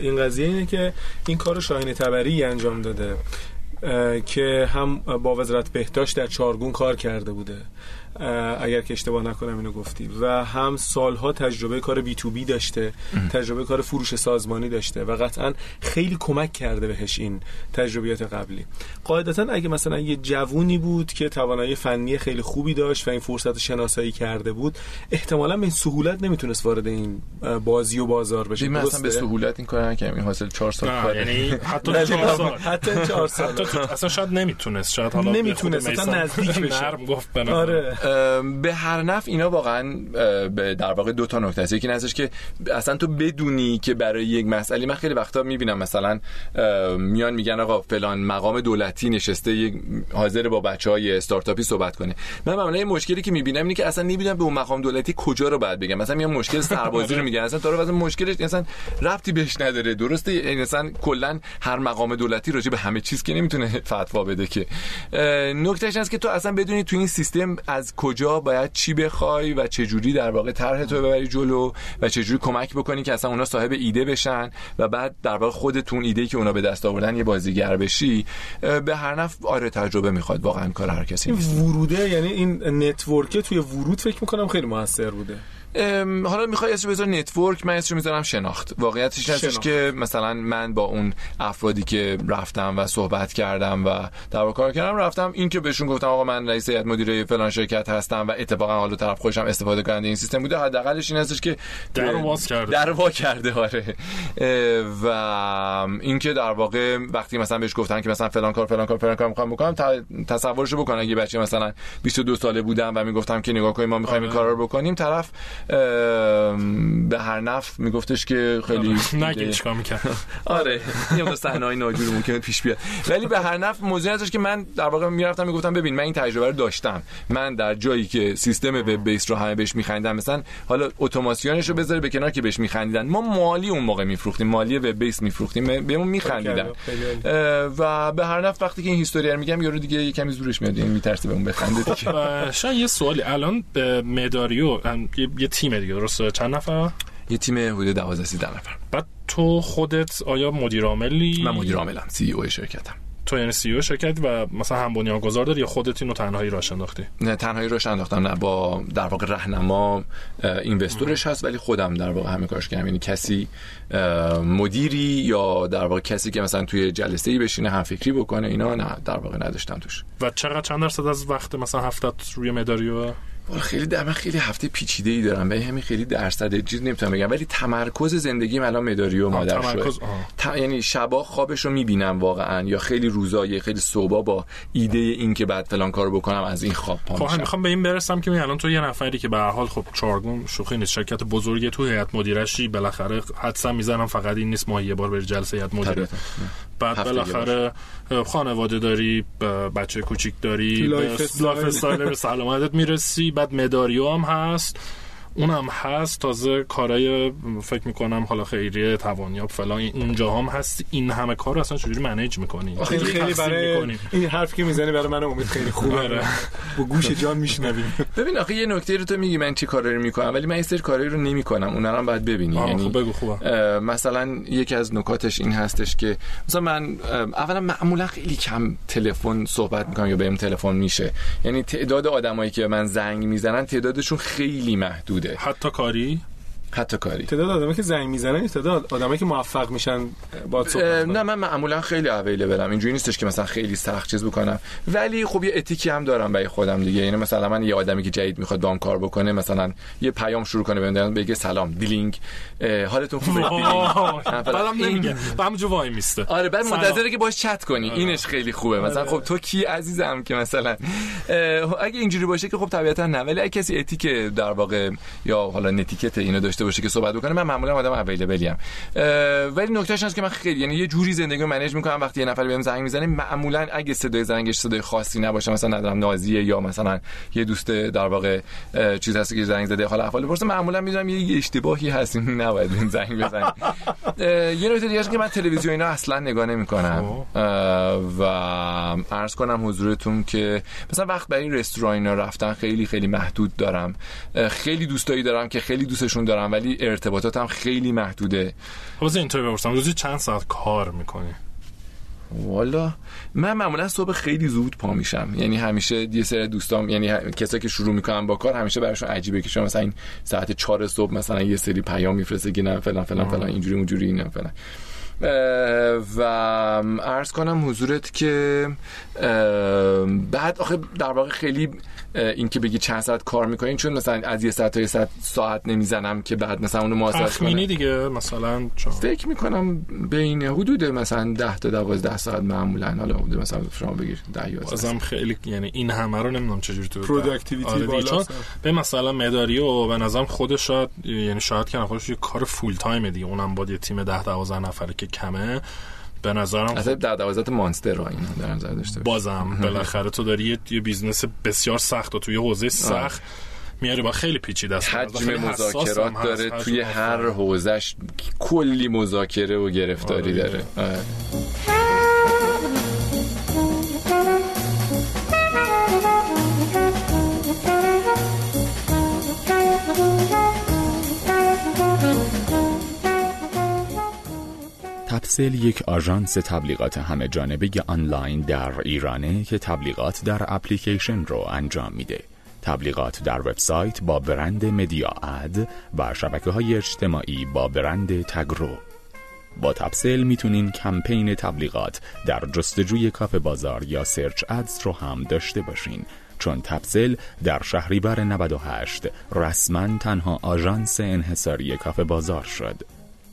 این قضیه اینه که این کارو شاهین طبری انجام داده که هم با وزارت بهداشت در چارگون کار کرده بوده اگر که اشتباه نکنم اینو گفتی، و هم سالها تجربه کار بی تو بی داشته، تجربه کار فروش سازمانی داشته و قطعا خیلی کمک کرده بهش این تجربیات قبلی. قاعدتا اگه مثلا یه جوونی بود که توانایی فنی خیلی خوبی داشت و این فرصت شناسایی کرده بود، احتمالاً به سهولت نمیتونست وارد این بازی و بازار بشه. مثلا به سهولت این کارا نکنیم، حاصل 4 سال کار، یعنی حتی 4 سال اصلا شاید نمیتونست، شاید حالا نمیتونست تا نزدیک بشه. گفت بنابراین به هر نفع اینا واقعا در واقع دو تا نکته است. یکی هستش که اصلا تو بدونی که برای یک مسئله، من خیلی وقتا میبینم مثلا میان میگن آقا فلان مقام دولتی نشسته یک حاضر با بچهای استارتاپی صحبت کنه. من معمولا مشکلی که میبینم اینه که اصلا نمیدونم به اون مقام دولتی کجا رو باید بگم. مثلا میان مشکل سربازی رو میگن، اصلا طرف از مشکلش اصلا ربطی بهش نداره. درسته اصلا کلا هر مقام دولتی راجع به همه چیز که نمیتونه فتوا بده که. نکتهش اینه که تو اصلا بدونی تو این سیستم از کجا باید چی بخوای و چه جوری در واقع طرح تو ببری جلو و چه جوری کمک بکنی که اصلا اونا صاحب ایده بشن و بعد در واقع خودتون ایده‌ای که اونا به دست آوردن یه بازیگر بشی. به هر نفع آره تجربه میخواد واقعا، کار هر کسی نیست. این وروده، یعنی این نتورکه توی ورود فکر میکنم خیلی موثر بوده. حالا میخوای اسمش بذار نتورک، من اسمش میذارم شناخت. واقعیتش هستش که مثلا من با اون افرادی که رفتم و صحبت کردم و در کار کردم رفتم، این که بهشون گفتم آقا من رئیس هیئت مدیره فلان شرکت هستم و اتفاقا حالا طرف خودش هم استفاده کننده این سیستم بوده، حداقلش این هستش که دروا کرده آره. و این که در واقع وقتی مثلا بهش گفتن که مثلا فلان کار میخوام بکنم، تصورشو بکنن اگه بچه مثلا 22 ساله بودم و میگفتم که نگاه کن ما میخوایم این کارا رو بکنیم، طرف به هر نفع میگفتش که خیلی نگی چیکار میکنه آره این هم صحنه‌های ناجور ممکنه پیش بیاد، ولی به هر نفع موضوع ازش که من در واقع میرفتم میگفتم ببین من این تجربه رو داشتم، من در جایی که سیستم وب بیس رو همه بهش میخندیدن، مثلا حالا اتوماسیونش رو بذاره به کنار که بهش میخندیدن، ما مالی اون موقع میفروختیم، مالی وب بیس میفروختیم، بهمون میخندیدن و به هر نفع وقتی که این هیستوری رو میگم یارو دیگه یکم زورش میاد، این میترسه بهمون بخنده دیگه. شاید یه سوالی الان مداریو تیم دیگه درسته چند نفر؟ یه تیم حدود 12-13 نفر. بعد تو خودت آیا مدیر عاملی؟ من مدیر عاملم، سی او شرکتم. تو یعنی سی او شرکت و مثلا هم بنیانگذار داری یا خودت اینو تنهایی راه انداختی؟ نه تنهایی راه انداختم، نه با در واقع راهنما اینوستورش هست، ولی خودم در واقع همه کارش کردم، یعنی کسی مدیری یا در واقع کسی که مثلا توی جلسه ای بشینه هم فکری بکنه اینا نه در واقع نداشتم توش. و چند درصد از وقت مثلا هفتت روی مداریو؟ والا خیلی هفته پیچیده ای دارم، به همین خیلی درصد چیز نمیتونم بگم، ولی تمرکز زندگیم الان مداریو مادر شد. یعنی شبا خوابش رو میبینم واقعا، یا خیلی روزایی خیلی صبحا با ایده این که بعد فلان کارو بکنم از این خواب پا میشم. میخوام به این برسم که الان تو یه نفری که به هر حال خب چارگون شوخی نیست، شرکت بزرگی، تو هیئت مدیرشی، بالاخره حدسم میزنم فقط این نیست ما یه بار بری جلسه هیئت مدیره، بعد بالاخره خانواده داری، بچه کوچیک داری، لایف استایل به سلامتت میرسی، بعد مداریو هم هست، اونم هست، تازه کارهای فکر میکنم حالا خیریه، توانیاب فلان اونجا هم هست. این همه کارو اصلا چجوری منیج میکنی؟ خیلی برای این حرف که میزنی برای من امید خیلی خوبه، با گوش جان میشنویم. ببین آخه یه نکته رو تو میگی من چی کارا رو میکنم، ولی من این سری کارا رو نمیکنم، اونا رو هم باید ببینی. یعنی مثلا یکی از نکاتش این هستش که مثلا من اولا معمولا خیلی کم تلفن صحبت میکنم یا بهم تلفن میشه، یعنی تعداد آدمایی که من زنگ میزنن تعدادشون خیلی محدوده، حتی کاری تعداد آدمایی که زنگ میزنن، تعداد آدمایی که موفق میشن با صحبت. نه من معمولا خیلی اویلیبلم، اینجوری نیستش که مثلا خیلی سخت چیز بکنم، ولی خب یه اتیکی هم دارم برای خودم دیگه. یعنی مثلا من یه آدمی که جدید میخواد باهم کار بکنه، مثلا یه پیام شروع کنه بهم بگه سلام دیلینگ حالتون خوبه بعدم نمیگه، همونجوری وای میسته آره، بعد منتظره که باهاش چت کنی اینش خیلی خوبه. مثلا خب تو کی عزیزم که مثلا اگه اینجوری باشه که خب طبیعتا نه، ولی کسی اتیک در واقع یا حالا نتیکت اینو باشه که صحبت بکنه، من معمولا آدم اویلیبلیم. ولی نکتهش اینه که من خیلی یعنی یه جوری زندگی رو منیج میکنم، وقتی یه نفر بهم زنگ میزنه معمولا اگه صدای زنگش صدای خاصی نباشه، مثلا ندارم نازیه یا مثلا یه دوست در واقع چیز هست که زنگ زده حالا احوال پرسه، معمولا میدونم یه اشتباهی هست، نباید این زنگ بزنه. یه نکته دیگه که من تلویزیون اینا اصلا نگاه نمیکنم و عرض کنم حضورتون که مثلا وقت برای رستوران رفتن خیلی محدود دارم، خیلی دوستایی دارم که خیلی دوستشون دارم ولی ارتباطاتم خیلی محدوده. واسه اینطوری بپرسم روزی چند ساعت کار میکنی؟ والا من معمولا صبح خیلی زود پا میشم، یعنی همیشه یه سری دوستام یعنی کسایی که شروع میکنن با کار همیشه براشون عجیبه که شما مثلا این ساعت 4 صبح مثلا یه سری پیام میفرسته که نه فلان اینجوری اونجوری اینا فلان. و عرض کنم حضورت که بعد آخه در واقع خیلی این که بگی چند ساعت کار میکنین، چون مثلا از یه ساعت تا یه ساعت نمیزنم که بعد مثلا اونو محاسبه کنم دیگه، مثلا فکر میکنم بین حدود مثلا 10 تا 12 ساعت معمولا، حالا حدود مثلا شما بگیر 10 یا 12. بازم خیلی یعنی این همه رو نمیدونم چجوری تو پروداکتیویتی بالا به مثلا مداریو به نظرم خودش شاید یعنی شاید که خودش یه کار فول تایم دیگه، اونم با یه تیم 10-12 نفره که کمه به نظرم اصلا در دوازت مانستر را این در نظر داشته بازم بالاخره تو داری یه بیزنس بسیار سخت و توی یه حوزه سخت میاره با خیلی پیچیده است، حجم مذاکرات داره توی هر حوزهش، کلی مذاکره و گرفتاری داره. تپسل یک آژانس تبلیغات همه جانبه آنلاین در ایرانه که تبلیغات در اپلیکیشن رو انجام میده. تبلیغات در وبسایت با برند مدیا اد و شبکه‌های اجتماعی با برند تگرو. با تپسل میتونین کمپین تبلیغات در جستجوی کافه بازار یا سرچ ادز رو هم داشته باشین، چون تپسل در شهریور 98 رسما تنها آژانس انحصاری کافه بازار شد.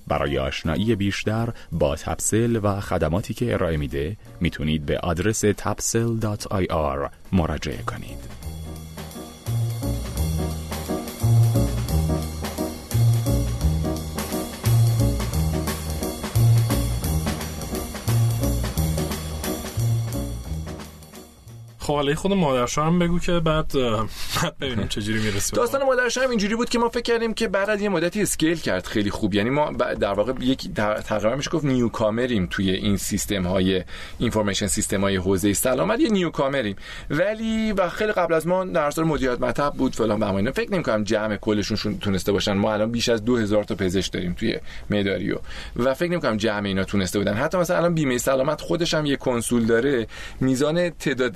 برای آشنایی بیشتر با تپسل و خدماتی که ارائه میده میتونید به آدرس tapsel.ir مراجعه کنید. خاله خود مادرشم بگو که بعد ببینیم چجوری میرسه. داستان مادرشم اینجوری بود که ما فکر کردیم که بعد از یه مدتی اسکیل کرد خیلی خوب، یعنی ما در واقع یک تقریبا میشه گفت نیوکامریم توی این سیستم های اینفورمیشن سیستم های حوزه سلامت، یه نیوکامریم، ولی و خیلی قبل از ما در اصل مدیریت مطب بود فلان و اینا. فکر نمی‌کنم جمع کلشون تونسته باشن. ما الان بیش از 2000 تا پزشک داریم توی مداریو و فکر نمی‌کنم جمع اینا تونسته بودن. حتی مثلا الان بیمه سلامت خودش هم یه کنسول داره، میزان تعداد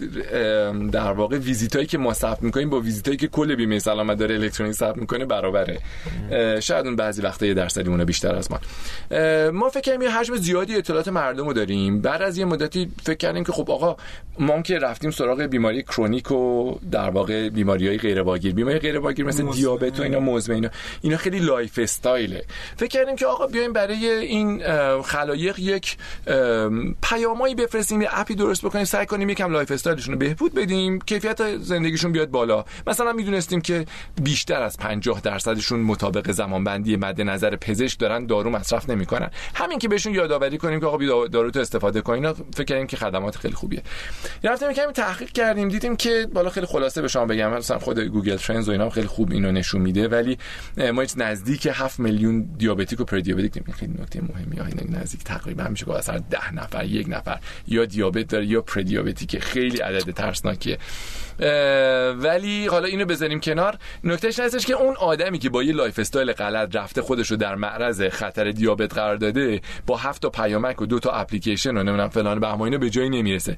در واقع ویزیتایی که ما ثبت میکنیم با ویزیتایی که کل بیمه سلامت داره الکترونیک ثبت میکنه برابره. شاید اون بعضی وقتا یه درصدی اون بیشتر از ما فکر کنیم یه حجم زیادی اطلاعات مردمو داریم. بعد از یه مدتی فکر کردیم که خب آقا ما که رفتیم سراغ بیماری کرونیک و در واقع بیماریهای غیر واگیر، بیماری غیر واگیر مثل دیابت و اینا، مزمن، اینا خیلی لایف استایله. فکر کردیم که آقا بیایم برای این خلایق یک پیامایی بفرستیم، یه اپی درست بکنیم، سعی کنیم یکم لایف استایلشون بهبود بدیم، کیفیت زندگیشون بیاد بالا. مثلا میدونستیم که بیشتر از 50%شون مطابق زمانبندی مد نظر پزشک دارن دارو مصرف نمیکنن. همین که بهشون یادآوری کنیم که آقا بی دارو تو استفاده کنین، فکر کردیم که خدمات خیلی خوبیه. رفتیم یکم تحقیق کردیم، دیدیم که بالا خیلی خلاصه به شما بگم، مثلا خود گوگل ترندز و اینا خیلی خوب اینو نشون میده، ولی ما هیچ نزدیک 7 میلیون دیابتیک و پردیابتیک نمی‌بینیم. خیلی نکته مهمی ها، نزدیک تقریبا همیشه که از هر 10 نفر یک نفر یا دیابت داره یا پردیابتیکه، خیلی ترسناکیه. ولی حالا اینو بذاریم کنار. نکتهش هستش که اون آدمی که با یه لایف استایل غلط رفته خودشو در معرض خطر دیابت قرار داده، با 7 پیامک و 2 اپلیکیشن و نمیدونم فلان بهمان اینو به جایی نمیرسه.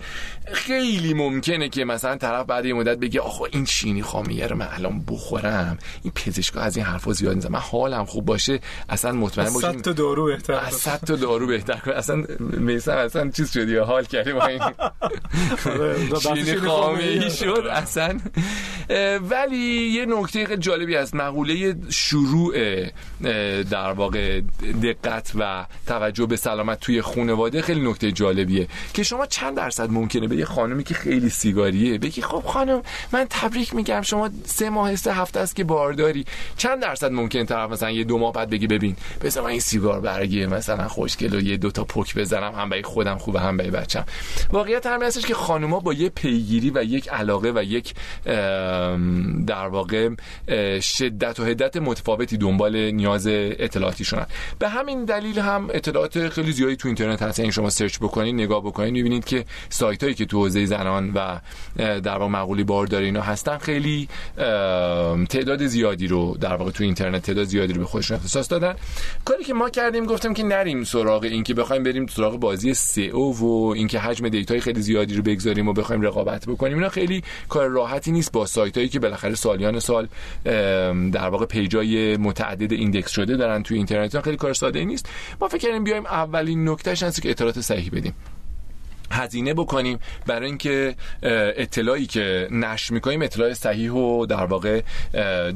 خیلی ممکنه که مثلا طرف بعد یه مدت بگه آخه این شینی خامیه رو من الان بخورم، این پزشکا از این حرفا زیاد میزنن، من حالم خوب باشه اصلا مطمئن باشم 100 تا دارو بهتر، 100 تا دارو بهتر کنه، اصلا میسم اصلا چیز شدی حال کردی با این شینی خامی شد اصلا. ولی یه نکته جالبی از مقوله شروع در واقع دقت و توجه به سلامت توی خانواده خیلی نکته جالبیه که شما چند درصد ممکنه به یه خانمی که خیلی سیگاریه بگی خب خانم من تبریک میگم شما 3 ماه 3 هفته است که بارداری، چند درصد ممکنه طرف مثلا یه 2 ماه بعد بگی ببین بذار من این سیگار برگیه مثلا خوشگل و یه 2 تا پک بزنم، هم برای خودم خوبه هم برای بچم. واقعیت همین هستش که خانوما با یه پیگیری و یک علاقه و یک در واقع شدت و حدت متفاوتی دنبال نیاز اطلاعاتیشونن. به همین دلیل هم اطلاعات خیلی زیادی تو اینترنت هست، یعنی شما سرچ بکنید نگاه بکنید می‌بینید که سایتایی که تو حوزه زنان و در واقع مقوله بارداری اینا هستن خیلی تعداد زیادی رو در واقع تو اینترنت تعداد زیادی رو به خودشون اختصاص دادن. کاری که ما کردیم گفتم که نریم سراغ این که بخوایم بریم سراغ بازی SEO و اینکه حجم دیتاهای خیلی زیادی رو بگذاریم و بخوایم رقابت بکنیم، اینا خیلی کار راحتی نیست با سایتایی که بالاخره سالیان سال در واقع پیجای متعدد ایندکس شده دارن توی اینترنت، خیلی کار ساده نیست. ما فکر کردیم بیایم اولین نکتهش هست که اطلاعات صحیح بدیم، هزینه بکنیم برای اینکه اطلاعی که نشر می‌کنیم اطلاع صحیح و در واقع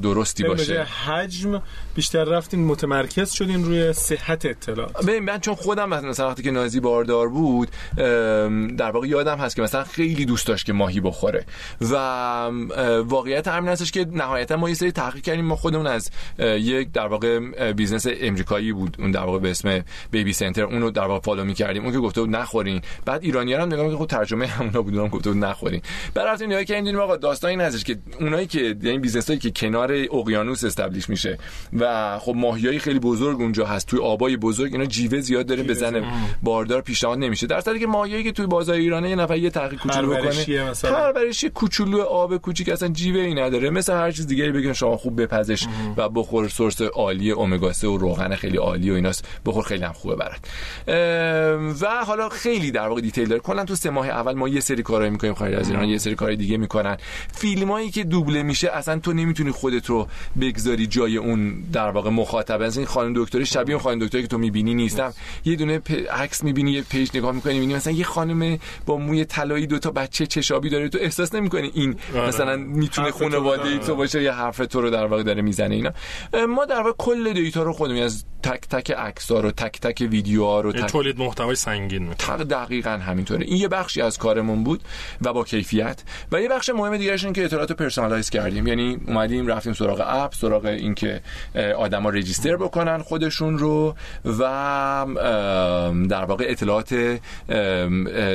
درستی باشه. به حجم بیشتر رفتیم متمرکز شدیم روی صحت اطلاعات. ببین من چون خودم مثلا وقتی که نازی باردار بود در واقع یادم هست که مثلا خیلی دوست داشت که ماهی بخوره و واقعیت همین هستش که نهایتا ما یه سری تحقیق کردیم، ما خودمون از یک در واقع بیزنس آمریکایی بود اون در واقع به اسم بیبی سنتر، اونو در واقع فالو می‌کردیم، اون که گفته بود نخورین، بعد ایران یارم نگاه می‌کنم خب ترجمه همونا بود اونم گفت نخورین. برعکس نهایی که می‌دونیم آقا داستان این هستش که اونایی که یعنی بیزنسایی که کنار اقیانوس استبلیش میشه و خب ماهیای خیلی بزرگ اونجا هست توی آبای بزرگ، اینا جیوه زیاد داره بزنه باردار پیشنهاد نمیشه، در حالی که ماهیایی که توی بازار ایرانه یه نفر یه تحقیق کوچولو بکنه پرورش کوچولو آب کوچیک اصلا جیوه‌ای نداره، مثل هر چیز دیگه‌ای بگن شما خوب بپزش و بخور، سورس عالی امگا 3 و روغن خیلی عالی و ایناست، بخور خیلی هم خوبه برات. و حالا خیلی در واقع دیتیل داره. کلا تو 3 ماه اول ما یه سری کارایی میکنیم خارج از ایران، یه سری کار دیگه میکنن. فیلمایی که دوبله میشه اصلا تو نمیتونی خودت رو بگذاری جای اون در واقع مخاطب. از این خانم دکتری شبیه اون خانم دکتری که تو میبینی نیستم. یه دونه عکس میبینی، یه پیج نگاه میکنی، میبینی مثلا یه خانم با موی طلایی دو تا بچه چشابی داره، تو احساس نمیکنی این مثلا میتونه خانواده تو باشه یا حرف تو رو در واقع داره میزنه. اینا ما در واقع کل دیتا رو خودمون از تک تک عکس‌ها رو، تک تک ویدیوها رو، تولید محتوای سنگین می‌کنه. دقیقاً همینطوره. این یه بخشی از کارمون بود و با کیفیت. و یه بخش مهم دیگه‌ش اینه که اطلاعات رو پرسونالایز کردیم. یعنی اومدیم رفتیم سراغ اپ، سراغ این که آدما رجیستر بکنن خودشون رو و در واقع اطلاعات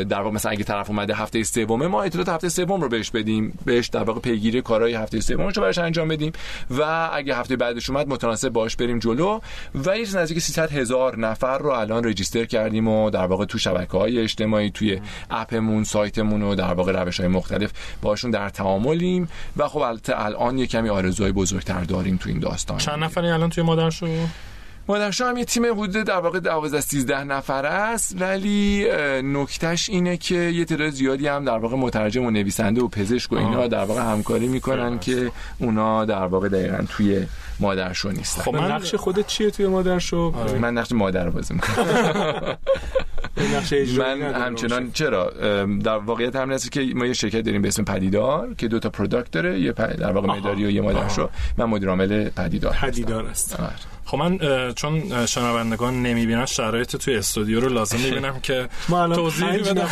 در واقع مثلا اگه طرف اومده هفته سوم، ما اطلاعات هفته سوم رو بهش بدیم، بهش در واقع پیگیری کارهای هفته سومش رو براش انجام بدیم و اگه هفته بعدش اومد متناسب باهاش بریم جلو. و یه نزدیک 300,000 نفر رو الان رجیستر کردیم و در واقع تو شبکه‌های اجتماعی، توی اپمون، سایتمون و در واقع روش‌های مختلف باشون در تعاملیم و خب الان یه کمی آرزوهای بزرگتر داریم تو این داستان. چند نفری الان توی مادرشو؟ مادرشو هم یه تیم حدود در واقع 12-13 نفر است، ولی نکتهش اینه که یه تعداد زیادی هم در واقع مترجم و نویسنده و پزشک و اینا در واقع همکاری میکنن که اونا در واقع دقیقاً توی مادرشو نیستن. خب من نقش خودت چیه توی مادرشو؟ من نقش مادر بازی میکنم. من همچنان چرا در واقعیت همین است که ما یه شرکت داریم به اسم پدیدار که 2 تا پروداکت داره، یه در واقع مداریو و یه مادرشو. من مدیر عامل پدیدار هستم. خب من چون شنوندگان نمیبینن شرایط توی استودیو رو، لازم میبینم که توضیح بدم.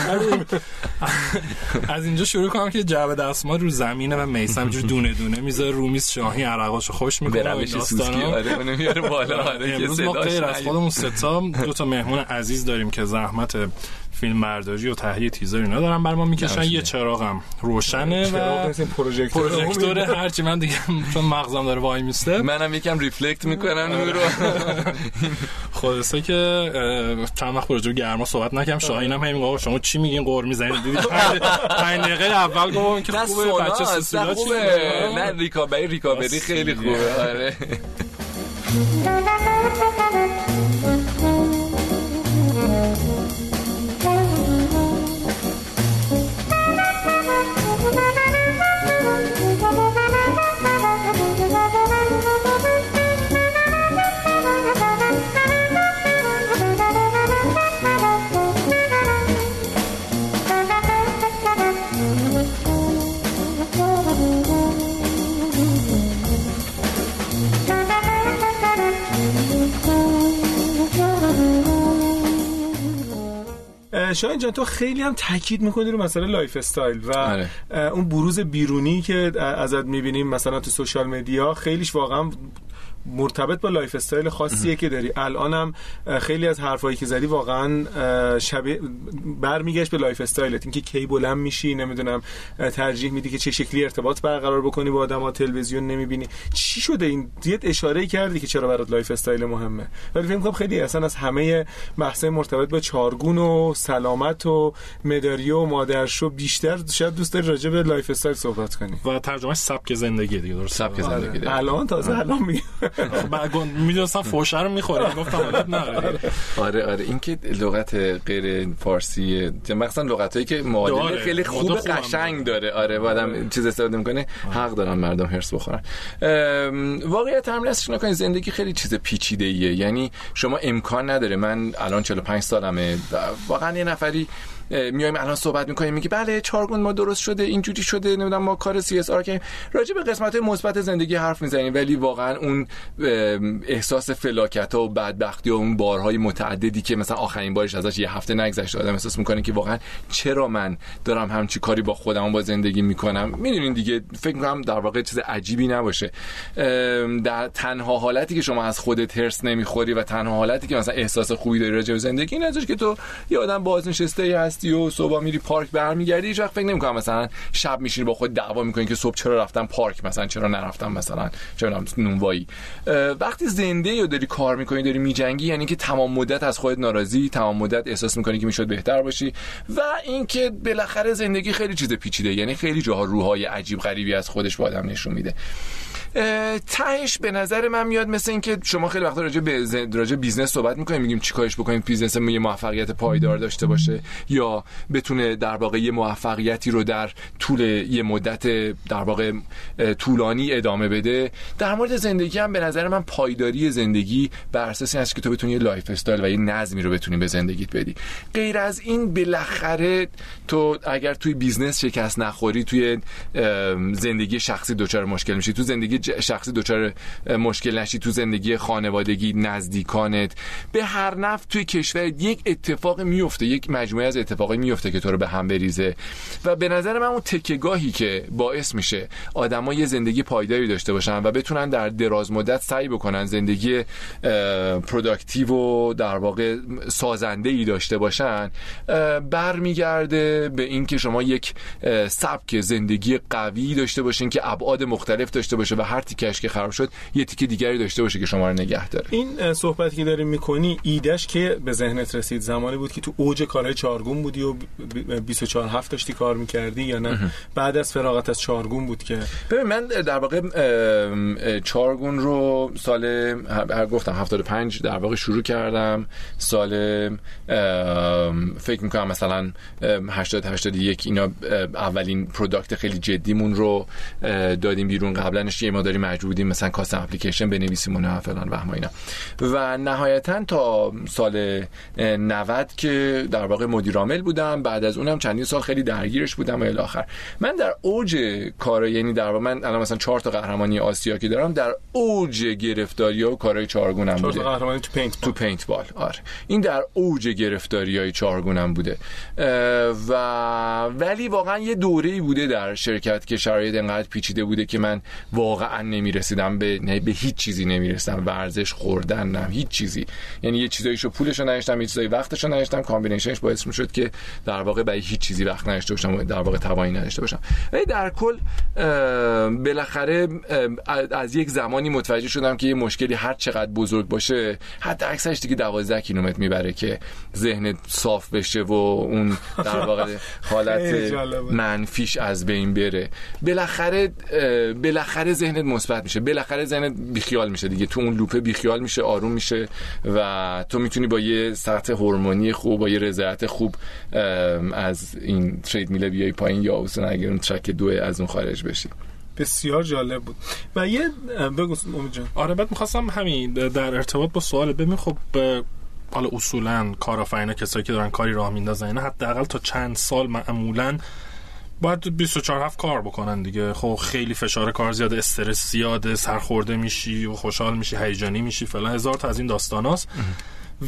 از اینجا شروع کنم که جعبه دستمال رو زمینه و میثم اینجوری دونه دونه میذاره رو میز، شاهین عرقاشو خوش میکنه، روش سوسکی آره نمیاره بالا. آره که صدا غیر از خودمون ستا 2 تا مهمون عزیز داریم که زحمت فیلم برداری و تهیه تیزر اینا دارن بر ما میکشن. یه چراغم روشنه و پروژکتور هرچی من دیگه چون مغزم داره وای میسته، منم یکم ریفلکت میکنم نورو. خلاصه که چند وقت پروژه گرما صحبت نکردم، شاهینم همین آقا شما چی میگین قور میزنید؟ دیدید 5 دقیقه اول گفتم که خوبه بچه سوسولا چیه، نه ریکاوری خیلی خوبه. آره شاید جان تو خیلی هم تاکید میکنی رو مسئله لایف استایل و اون بروز بیرونی که ازت میبینیم مثلا تو سوشال مدیا، خیلیش واقعا مرتبط با لایف استایل خاصیه که داری. الانم خیلی از حرفایی که زدی واقعا شبیه برمیگشت به لایف استایلت، اینکه کی بلند میشی، نمیدونم ترجیح میدی که چه شکلی ارتباط برقرار بکنی با آدما، تلویزیون نمیبینی، چی شده؟ این دیت اشاره کردی که چرا برات لایف استایل مهمه، ولی فکر کنم خیلی اصلا از همه بحث‌های مرتبط با چارگون و سلامت و مداریو و مادرشو بیشتر شاید دوست داری راجع به لایف استایل صحبت کنی و ترجمهش سبک زندگی دیگه. درست، سبک زندگی دیگه. الان تازه الان میگم بعدون میدونستم فوشه رو میخوریم، گفتم حالت نره. آره این که لغت غیر فارسی، مثلا لغتایی که معادله خیلی خوب قشنگ داره، آره بعدم چیز استفاده میکنه، حق دارن مردم هرس بخورن. واقعیت هم راستش نکنین، زندگی خیلی چیز پیچیده ایه. یعنی شما امکان نداره، من الان 45 سالمه، واقعا یه نفری میایم الان صحبت میکنیم میگه بله چارگون ما درست شده، اینجوری شده، نمیدونم ما کار سی اس آر کردیم، راجع به قسمت‌های مثبت زندگی حرف میزنیم، ولی واقعا اون احساس فلاکت‌ها و بدبختی و اون بارهای متعددی که مثلا آخرین بارش ازش یه هفته نگذشته، آدم احساس میکنه که واقعا چرا من دارم همچی کاری با خودم با زندگی میکنم. میدونین دیگه، فکر میکنم در واقع چیز عجیبی نباشه. در تنها حالتی که شما از خودت هرس نمیخوری و تنها حالتی که مثلا احساس خوبی داری راجع به زندگی، این ازش که تو یه آدم بازنشسته و صبح میری پارک برمیگردی، هیچ وقت فکر نمی‌کنم مثلا شب میشینی با خود دعوا می‌کنی که صبح چرا رفتم پارک، مثلا چرا نرفتم مثلا چرا نونوایی. وقتی زنده و داری کار می‌کنی، داری می‌جنگی، یعنی که تمام مدت از خودت ناراضی، تمام مدت احساس می‌کنی که میشد بهتر باشی. و اینکه بالاخره زندگی خیلی چیز پیچیده، یعنی خیلی جاها روح‌های عجیب غریبی از خودش به آدم نشون میده. تهش به نظر من میاد مثل اینکه شما خیلی وقتا راجع به بیزنس صحبت می‌کنیم، میگیم چیکارش بکنیم بیزنس موفقیت پایدار داشته باشه، یا تا بتونه در واقع یه موفقیتی رو در طول یه مدت در واقع طولانی ادامه بده. در مورد زندگی هم به نظر من پایداری زندگی بر اساس این است که تو بتونی یه لایف استایل و یه نظمی رو بتونی به زندگیت بدی. غیر از این بالاخره تو اگر توی بیزنس شکست نخوری، توی زندگی شخصی دچار مشکل میشی، تو زندگی شخصی دچار مشکل نشی، تو زندگی خانوادگی نزدیکانت، به هر نفع توی کشورت یک اتفاق میفته، یک مجموعه از اتفاقایی میفته که تو رو به هم بریزه و به نظر من اون تکه‌گاهی که باعث میشه آدم‌ها یه زندگی پایداری داشته باشن و بتونن در دراز مدت سعی بکنن زندگی پروداکتیو و در واقع سازنده‌ای داشته باشن، برمیگرده به این که شما یک سبک زندگی قوی داشته باشین که ابعاد مختلف داشته باشه و هر تیکش که خراب شد یه تیکه دیگری داشته باشه که شما رو نگه داره. این صحبتی که داری می‌کنی ایدهش که به ذهنت رسید زمانی بود که تو اوج کارهای چارگون بودی و 24/7 داشتی کار می‌کردی یا نه بعد از فراغت از چارگون بود که ببین من در واقع چارگون رو سال گفتم 75 در واقع شروع کردم، سال فکر می‌کنم مثلا 80-81 اینا اولین پروداکت خیلی جدیمون رو دادیم بیرون. قبلنش یه ما داریم مجبور بودیم مثلا کاستم اپلیکیشن بنویسیم و نه فلان و اینا و نهایتا تا سال 90 که در واقع مدیر عامل بودم، بعد از اونم چندین سال خیلی درگیرش بودم و الی آخر. من در اوج کارا، یعنی در واقع من الان مثلا 4 تا قهرمانی آسیا که دارم در اوج گرفتاری‌ها و کارهای چارگونم بوده. 4 تا قهرمانی تو پینت بال. آره این در اوج گرفتاری‌های چارگونم بوده و ولی واقعا یه دوره‌ای بوده در شرکت که شرایط انقدر پیچیده بوده که من واقعا نمی‌رسیدم به هیچ چیزی نمی‌رسیدم، ورزش خوردنم، هیچ چیزی، یعنی یه چیزایشو پولشو نداشتم، یه چیزای وقتشو نداشتم، کامبینیشنش باعث می‌شد که در واقع برای هیچ چیزی وقت نداشته باشم و در واقع توانی نداشته باشم. ولی در کل بالاخره از یک زمانی متوجه شدم که یه مشکلی هر چقدر بزرگ باشه حتی اکثرش دیگه 12 کیلومتر میبره که ذهنت صاف بشه و اون در واقع حالت منفیش از بین بره. بالاخره ذهنت مثبت میشه، بالاخره ذهنت بیخیال میشه دیگه، تو اون لوپه بیخیال میشه، آروم میشه و تو میتونی با یه سطح هورمونی خوب، با یه رضایت خوب از این ترید میله بیای پایین یا اصلا اگر اون ترک 2 از اون خارج بشی. بسیار جالب بود. و یه بگو امید جان. آره بعد می‌خواستم همین در ارتباط با سوال ببین، خب حالا اصولاً کارآفرینا کسایی که دارن کاری راه میندازن اینا حداقل تا چند سال معمولاً باید 24/7 کار بکنن دیگه. خب خیلی فشار کار زیاده، استرس زیاده، سرخورده میشی و خوشحال میشی، هیجانی میشی، فلان هزار تا از این داستاناست.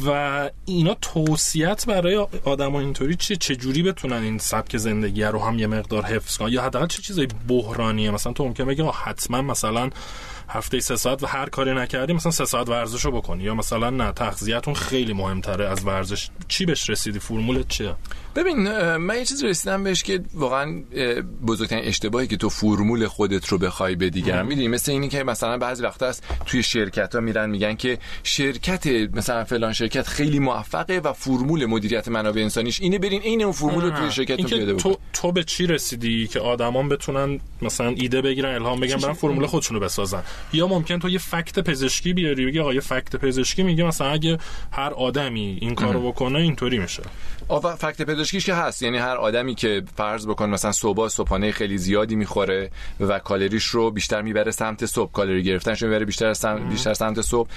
و اینا توصیه‌ت برای آدم‌ها اینطوری چیه؟ چه جوری بتونن این سبک زندگی رو هم یه مقدار حفظ کنن یا حداقل چه چیزای بحرانیه؟ مثلا تو ممکنه بگی حتما مثلا هفته 3 ساعت و هر کاری نکردی مثلا 3 ساعت ورزشو بکنی، یا مثلا نه تغذیه‌تون خیلی مهم‌تره از ورزش. چی بهش رسیدی؟ فرمولت چیه؟ ببین من یه چیز رسیدم بهش که واقعا بزرگترین اشتباهی که تو فرمول خودت رو بخوای به دیگران میدونی، مثل اینی که مثلا بعضی وقتا هست توی شرکت‌ها میرن میگن که شرکت مثلا فلان شرکت خیلی موفقه و فرمول مدیریت منابع انسانیش اینه، برین عین اون فرمول رو توی شرکت پیاده بکنید. تو به چی رسیدی که آدمان بتونن مثلا ایده بگیرن، الهام بگیرن، برن فرمول خودشون رو بسازن؟ یا ممکن تو یه فکت پزشکی بیاری بگی آقا یه فکت پزشکی میگه مثلا اگه هر آدمی این کارو بکنه اینطوری میشه. آقا فکت پزشکیش که هست، یعنی هر آدمی که فرض بکن مثلا صبحانه خیلی زیادی میخوره و کالریش رو بیشتر میبره سمت صبح، کالری گرفتنش میبره بیشتر سمت صبح،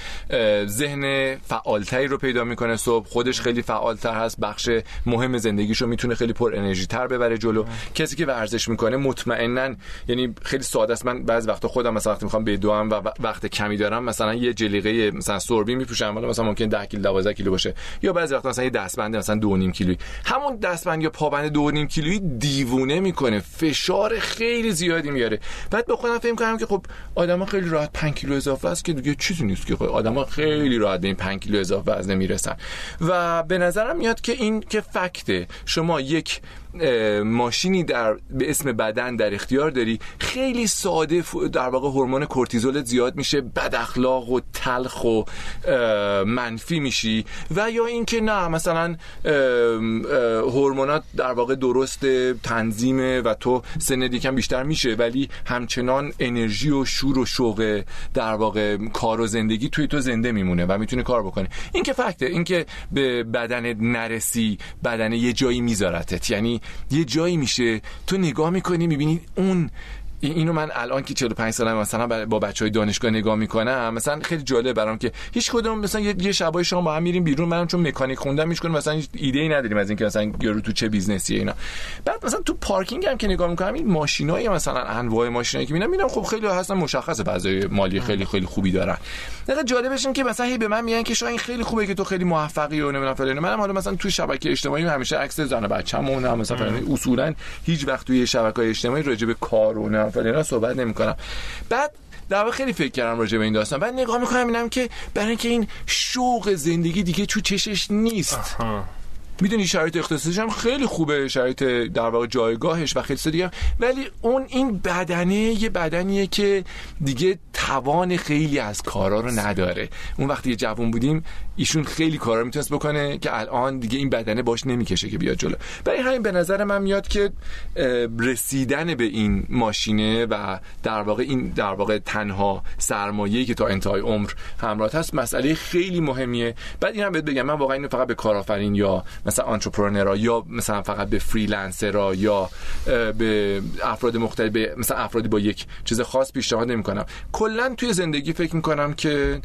ذهن فعالتری رو پیدا میکنه صبح، خودش خیلی فعالتر هست، بخش مهم زندگیش رو میتونه خیلی پر انرژی تر ببره جلو. کسی که ورزش میکنه مطمئنا، یعنی خیلی ساده است، من بعضی وقتا خودم مثلا وقتی میخوام بدوام و وقت کمی دارم مثلا یه جلیقه مثلا سربی میپوشم، حالا مثلا ممکن 10 کیلو 12 کیلو باشه، یا بعضی وقتا مثلا یه دستبند مثلا 2.5 کیلویی، همون دستبند یا پابند 2.5 کیلویی دیوونه میکنه، فشار خیلی زیادی میاره. بعد با خودم فکر میکنم که خب آدما خیلی راحت 5 کیلو اضافه است که دیگه چیزی نیست، که آدما خیلی راحت به این 5 کیلو اضافه وزن میرسن. و به نظرم میاد که این که فکت شما یک ماشینی در به اسم بدن در اختیار داری، خیلی ساده در واقع هورمون کورتیزولت زیاد میشه، بد اخلاق و تلخ و منفی میشی، و یا اینکه نه مثلا هورمونات در واقع درست تنظیمه و تو سنت یکم بیشتر میشه ولی همچنان انرژی و شور و شوق در واقع کار و زندگی توی تو زنده میمونه و میتونی کار بکنی. این که فکته، این که به بدنت نرسی، بدن یه جایی میذارتت، یعنی یه جایی میشه تو نگاه میکنی میبینی اون. اینو من الان که 45 سالمه مثلا با بچهای دانشگاه نگاه میکنم، مثلا خیلی جالب برام که هیچ کدوم مثلا یه شبای شام با هم میریم بیرون، منم چون مکانیک خوندم هیچ کدوم مثلا ایده‌ای نداریم از اینکه مثلا یارو تو چه بیزنسیه اینا. بعد مثلا تو پارکینگ هم که نگاه میکنم این ماشینای مثلا انواع ماشینایی که میبینم خب خیلی هستن مشخصه بازار مالی خیلی خیلی خوبی دارن. نگا جالبش اینه که مثلا هی به من میگن که شاهین خیلی خوبه که تو خیلی موفقی و نمیدونم فلان، منم حالا مثلا تو شبکه اجتماعی همیشه عکس زن و بچه‌مو نه مثلا اصولا هیچ وقت توی شبکه‌های اجتماعی راجع به کار و فعلا صحبت نمی‌کنم. بعد در واقع خیلی فکر کردم راجع به این داستان، بعد نگاه می‌کنم اینم که برای اینکه این شوق زندگی دیگه تو چشش نیست. میدونی شرایط اختصاصیش هم خیلی خوبه، شرایط در واقع جایگاهش و خیلی چیز دیگه، ولی اون این بدنه یه بدنیه که دیگه توان خیلی از کارا رو نداره. اون وقتی جوان بودیم ایشون خیلی کارا میتونست بکنه که الان دیگه این بدنه باش نمیکشه که بیاد جلو. برای همین به نظر من میاد که رسیدن به این ماشینه و در واقع این در واقع تنها سرمایه‌ای که تا انتهای عمر همراه هست مسئله خیلی مهمیه. بعد اینم بهت بگم من واقعا اینو فقط به کارآفرین یا مثلا آنترپرنورا یا مثلا فقط به فریلنسرها یا به افراد مختلف به مثلا افرادی با یک چیز خاص پیشنهاد نمی‌کنم. کلا توی زندگی فکر می‌کنم که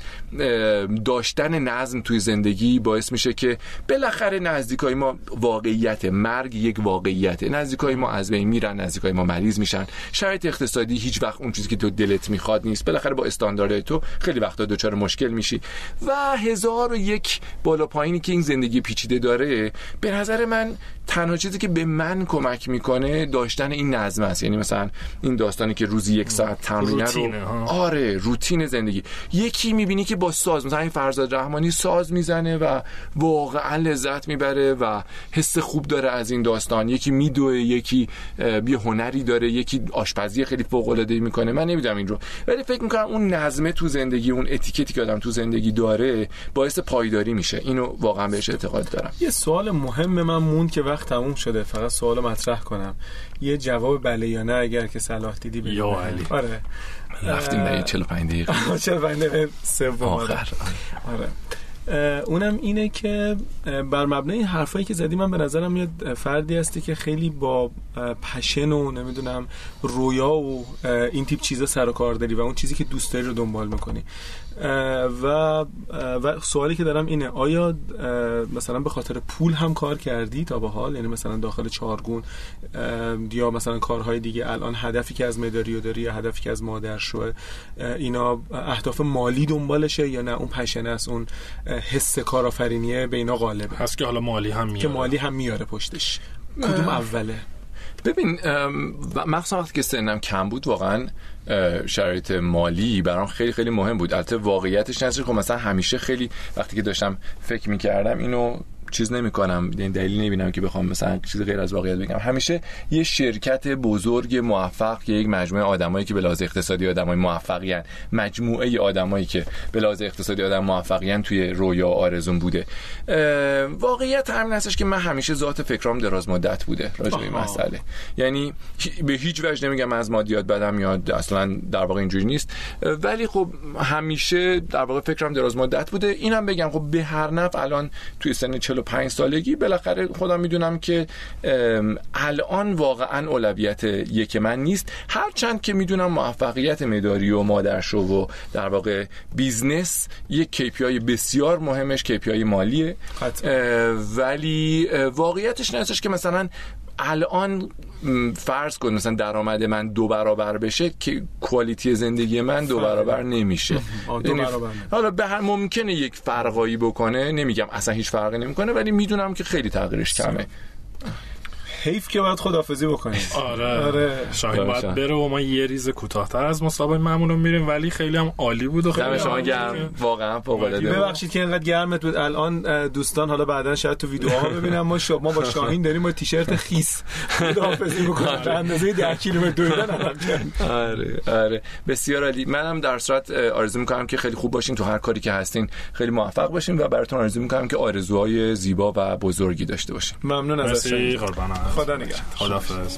داشتن نظم توی زندگی باعث میشه که بالاخره نزدیکای ما واقعیت، مرگ یک واقعیت، نزدیکای ما از بین میرن، نزدیکای ما مریض میشن، شرایط اقتصادی هیچ وقت اون چیزی که تو دلت می‌خواد نیست، بالاخره با استانداردهای تو خیلی وقتا دوچار مشکل میشی و هزار و یک بالا پایینی که این زندگی پیچیده داره. به نظر من تنها چیزی که به من کمک میکنه داشتن این نظم است، یعنی مثلا این داستانی که روزی یک ساعت تمرین رو، آره، روتین زندگی. یکی میبینی که با ساز، مثلا این فرزاد رحمانی ساز میزنه و واقعا لذت میبره و حس خوب داره از این داستان، یکی میدوه، یکی یه هنری داره، یکی آشپزی خیلی فوق العاده میکنه، من نمیدونم این رو، ولی فکر میکنم اون نظم تو زندگی، اون اتیکتی که آدم تو زندگی داره باعث پایداری میشه. اینو واقعا بهش اعتقاد دارم. سوال مهم من موند که وقت تموم شده، فقط سوال مطرح کنم، یه جواب بله یا نه اگر که صلاح دیدی بگم. یا علی، آره رفتیم به 45 دقیقه 45 دقیقه سوم آخر. آره اونم اینه که بر مبنای حرفایی که زدی من به نظرم میاد فردی هستی که خیلی با پشن و نمیدونم رویا و این تیپ چیزا سر و کار داری و اون چیزی که دوست داری رو دنبال میکنی و سوالی که دارم اینه آیا مثلا به خاطر پول هم کار کردی تا به حال، یعنی مثلا داخل چارگون یا مثلا کارهای دیگه، الان هدفی که از مداریو داری یا هدفی که از مادر شو اینا اهداف مالی دنبالشه یا نه اون پشن است، اون حس کارآفرینیه به اینا غالبه هست که حالا مالی هم میاره، که مالی هم میاره پشتش، کدوم اوله؟ ببین مخصوصا وقتی که سنم کم بود واقعا شرایط مالی برام خیلی خیلی مهم بود. البته واقعیتش نشه که مثلا همیشه خیلی وقتی که داشتم فکر میکردم اینو چیز نمی‌کنم، یعنی دلیل نمی‌بینم که بخوام مثلا چیز غیر از واقعیت بگم. همیشه یه شرکت بزرگ موفق که یک مجموعه آدمایی که به لحاظ اقتصادی آدمای موفقین، مجموعه آدمایی که به لحاظ اقتصادی آدم موفقین توی رویا آرزوم بوده. واقعیت همین هستش که من همیشه ذات فکرام دراز مدت بوده راجع به این مسئله، یعنی به هیچ وجه نمیگم از مادیات بدم میاد، اصلا در واقع اینجوری نیست، ولی خب همیشه در واقع فکرام دراز مدت بوده. اینم بگم خب به هر نفع الان توی سن 45 سالگی بالاخره خودم میدونم که الان واقعا اولویت یک من نیست، هرچند که میدونم موفقیت مداری و مادرشو و در واقع بیزنس یک KPI بسیار مهمش KPI مالیه، ولی واقعیتش نیستش که مثلا الان فرض کن مثلا درآمد من 2 برابر بشه که کوالیتی زندگی من 2 برابر نمیشه. حالا به هر ممکنه یک فرقایی بکنه، نمیگم اصلا هیچ فرقی نمیکنه، ولی میدونم که خیلی تغییرش کمه. حیف که باید خداحافظی بکنیم. آره شاهین باید بره و ما یه ریز کوتاه‌تر از مسابقه معمولا میریم، ولی خیلی هم عالی بود و خیلی شما گرم، واقعا فوق العاده. ببخشید که اینقدر گرمت بود. الان دوستان حالا بعداً شاید تو ویدیوها ببینم ما با شاهین داریم با تیشرت خیس خداحافظی می‌کنیم به اندازه 10 کیلومتر دویدن انجام. آره بسیار عالی. منم در صورت آرزو می‌کنم که خیلی خوب باشین تو هر کاری که هستین، خیلی موفق باشین و براتون آرزو می‌کنم که آرزوهای زیبا و بزرگی داشته باشین. ممنون از شما. خدا نگهدار. خداحافظ.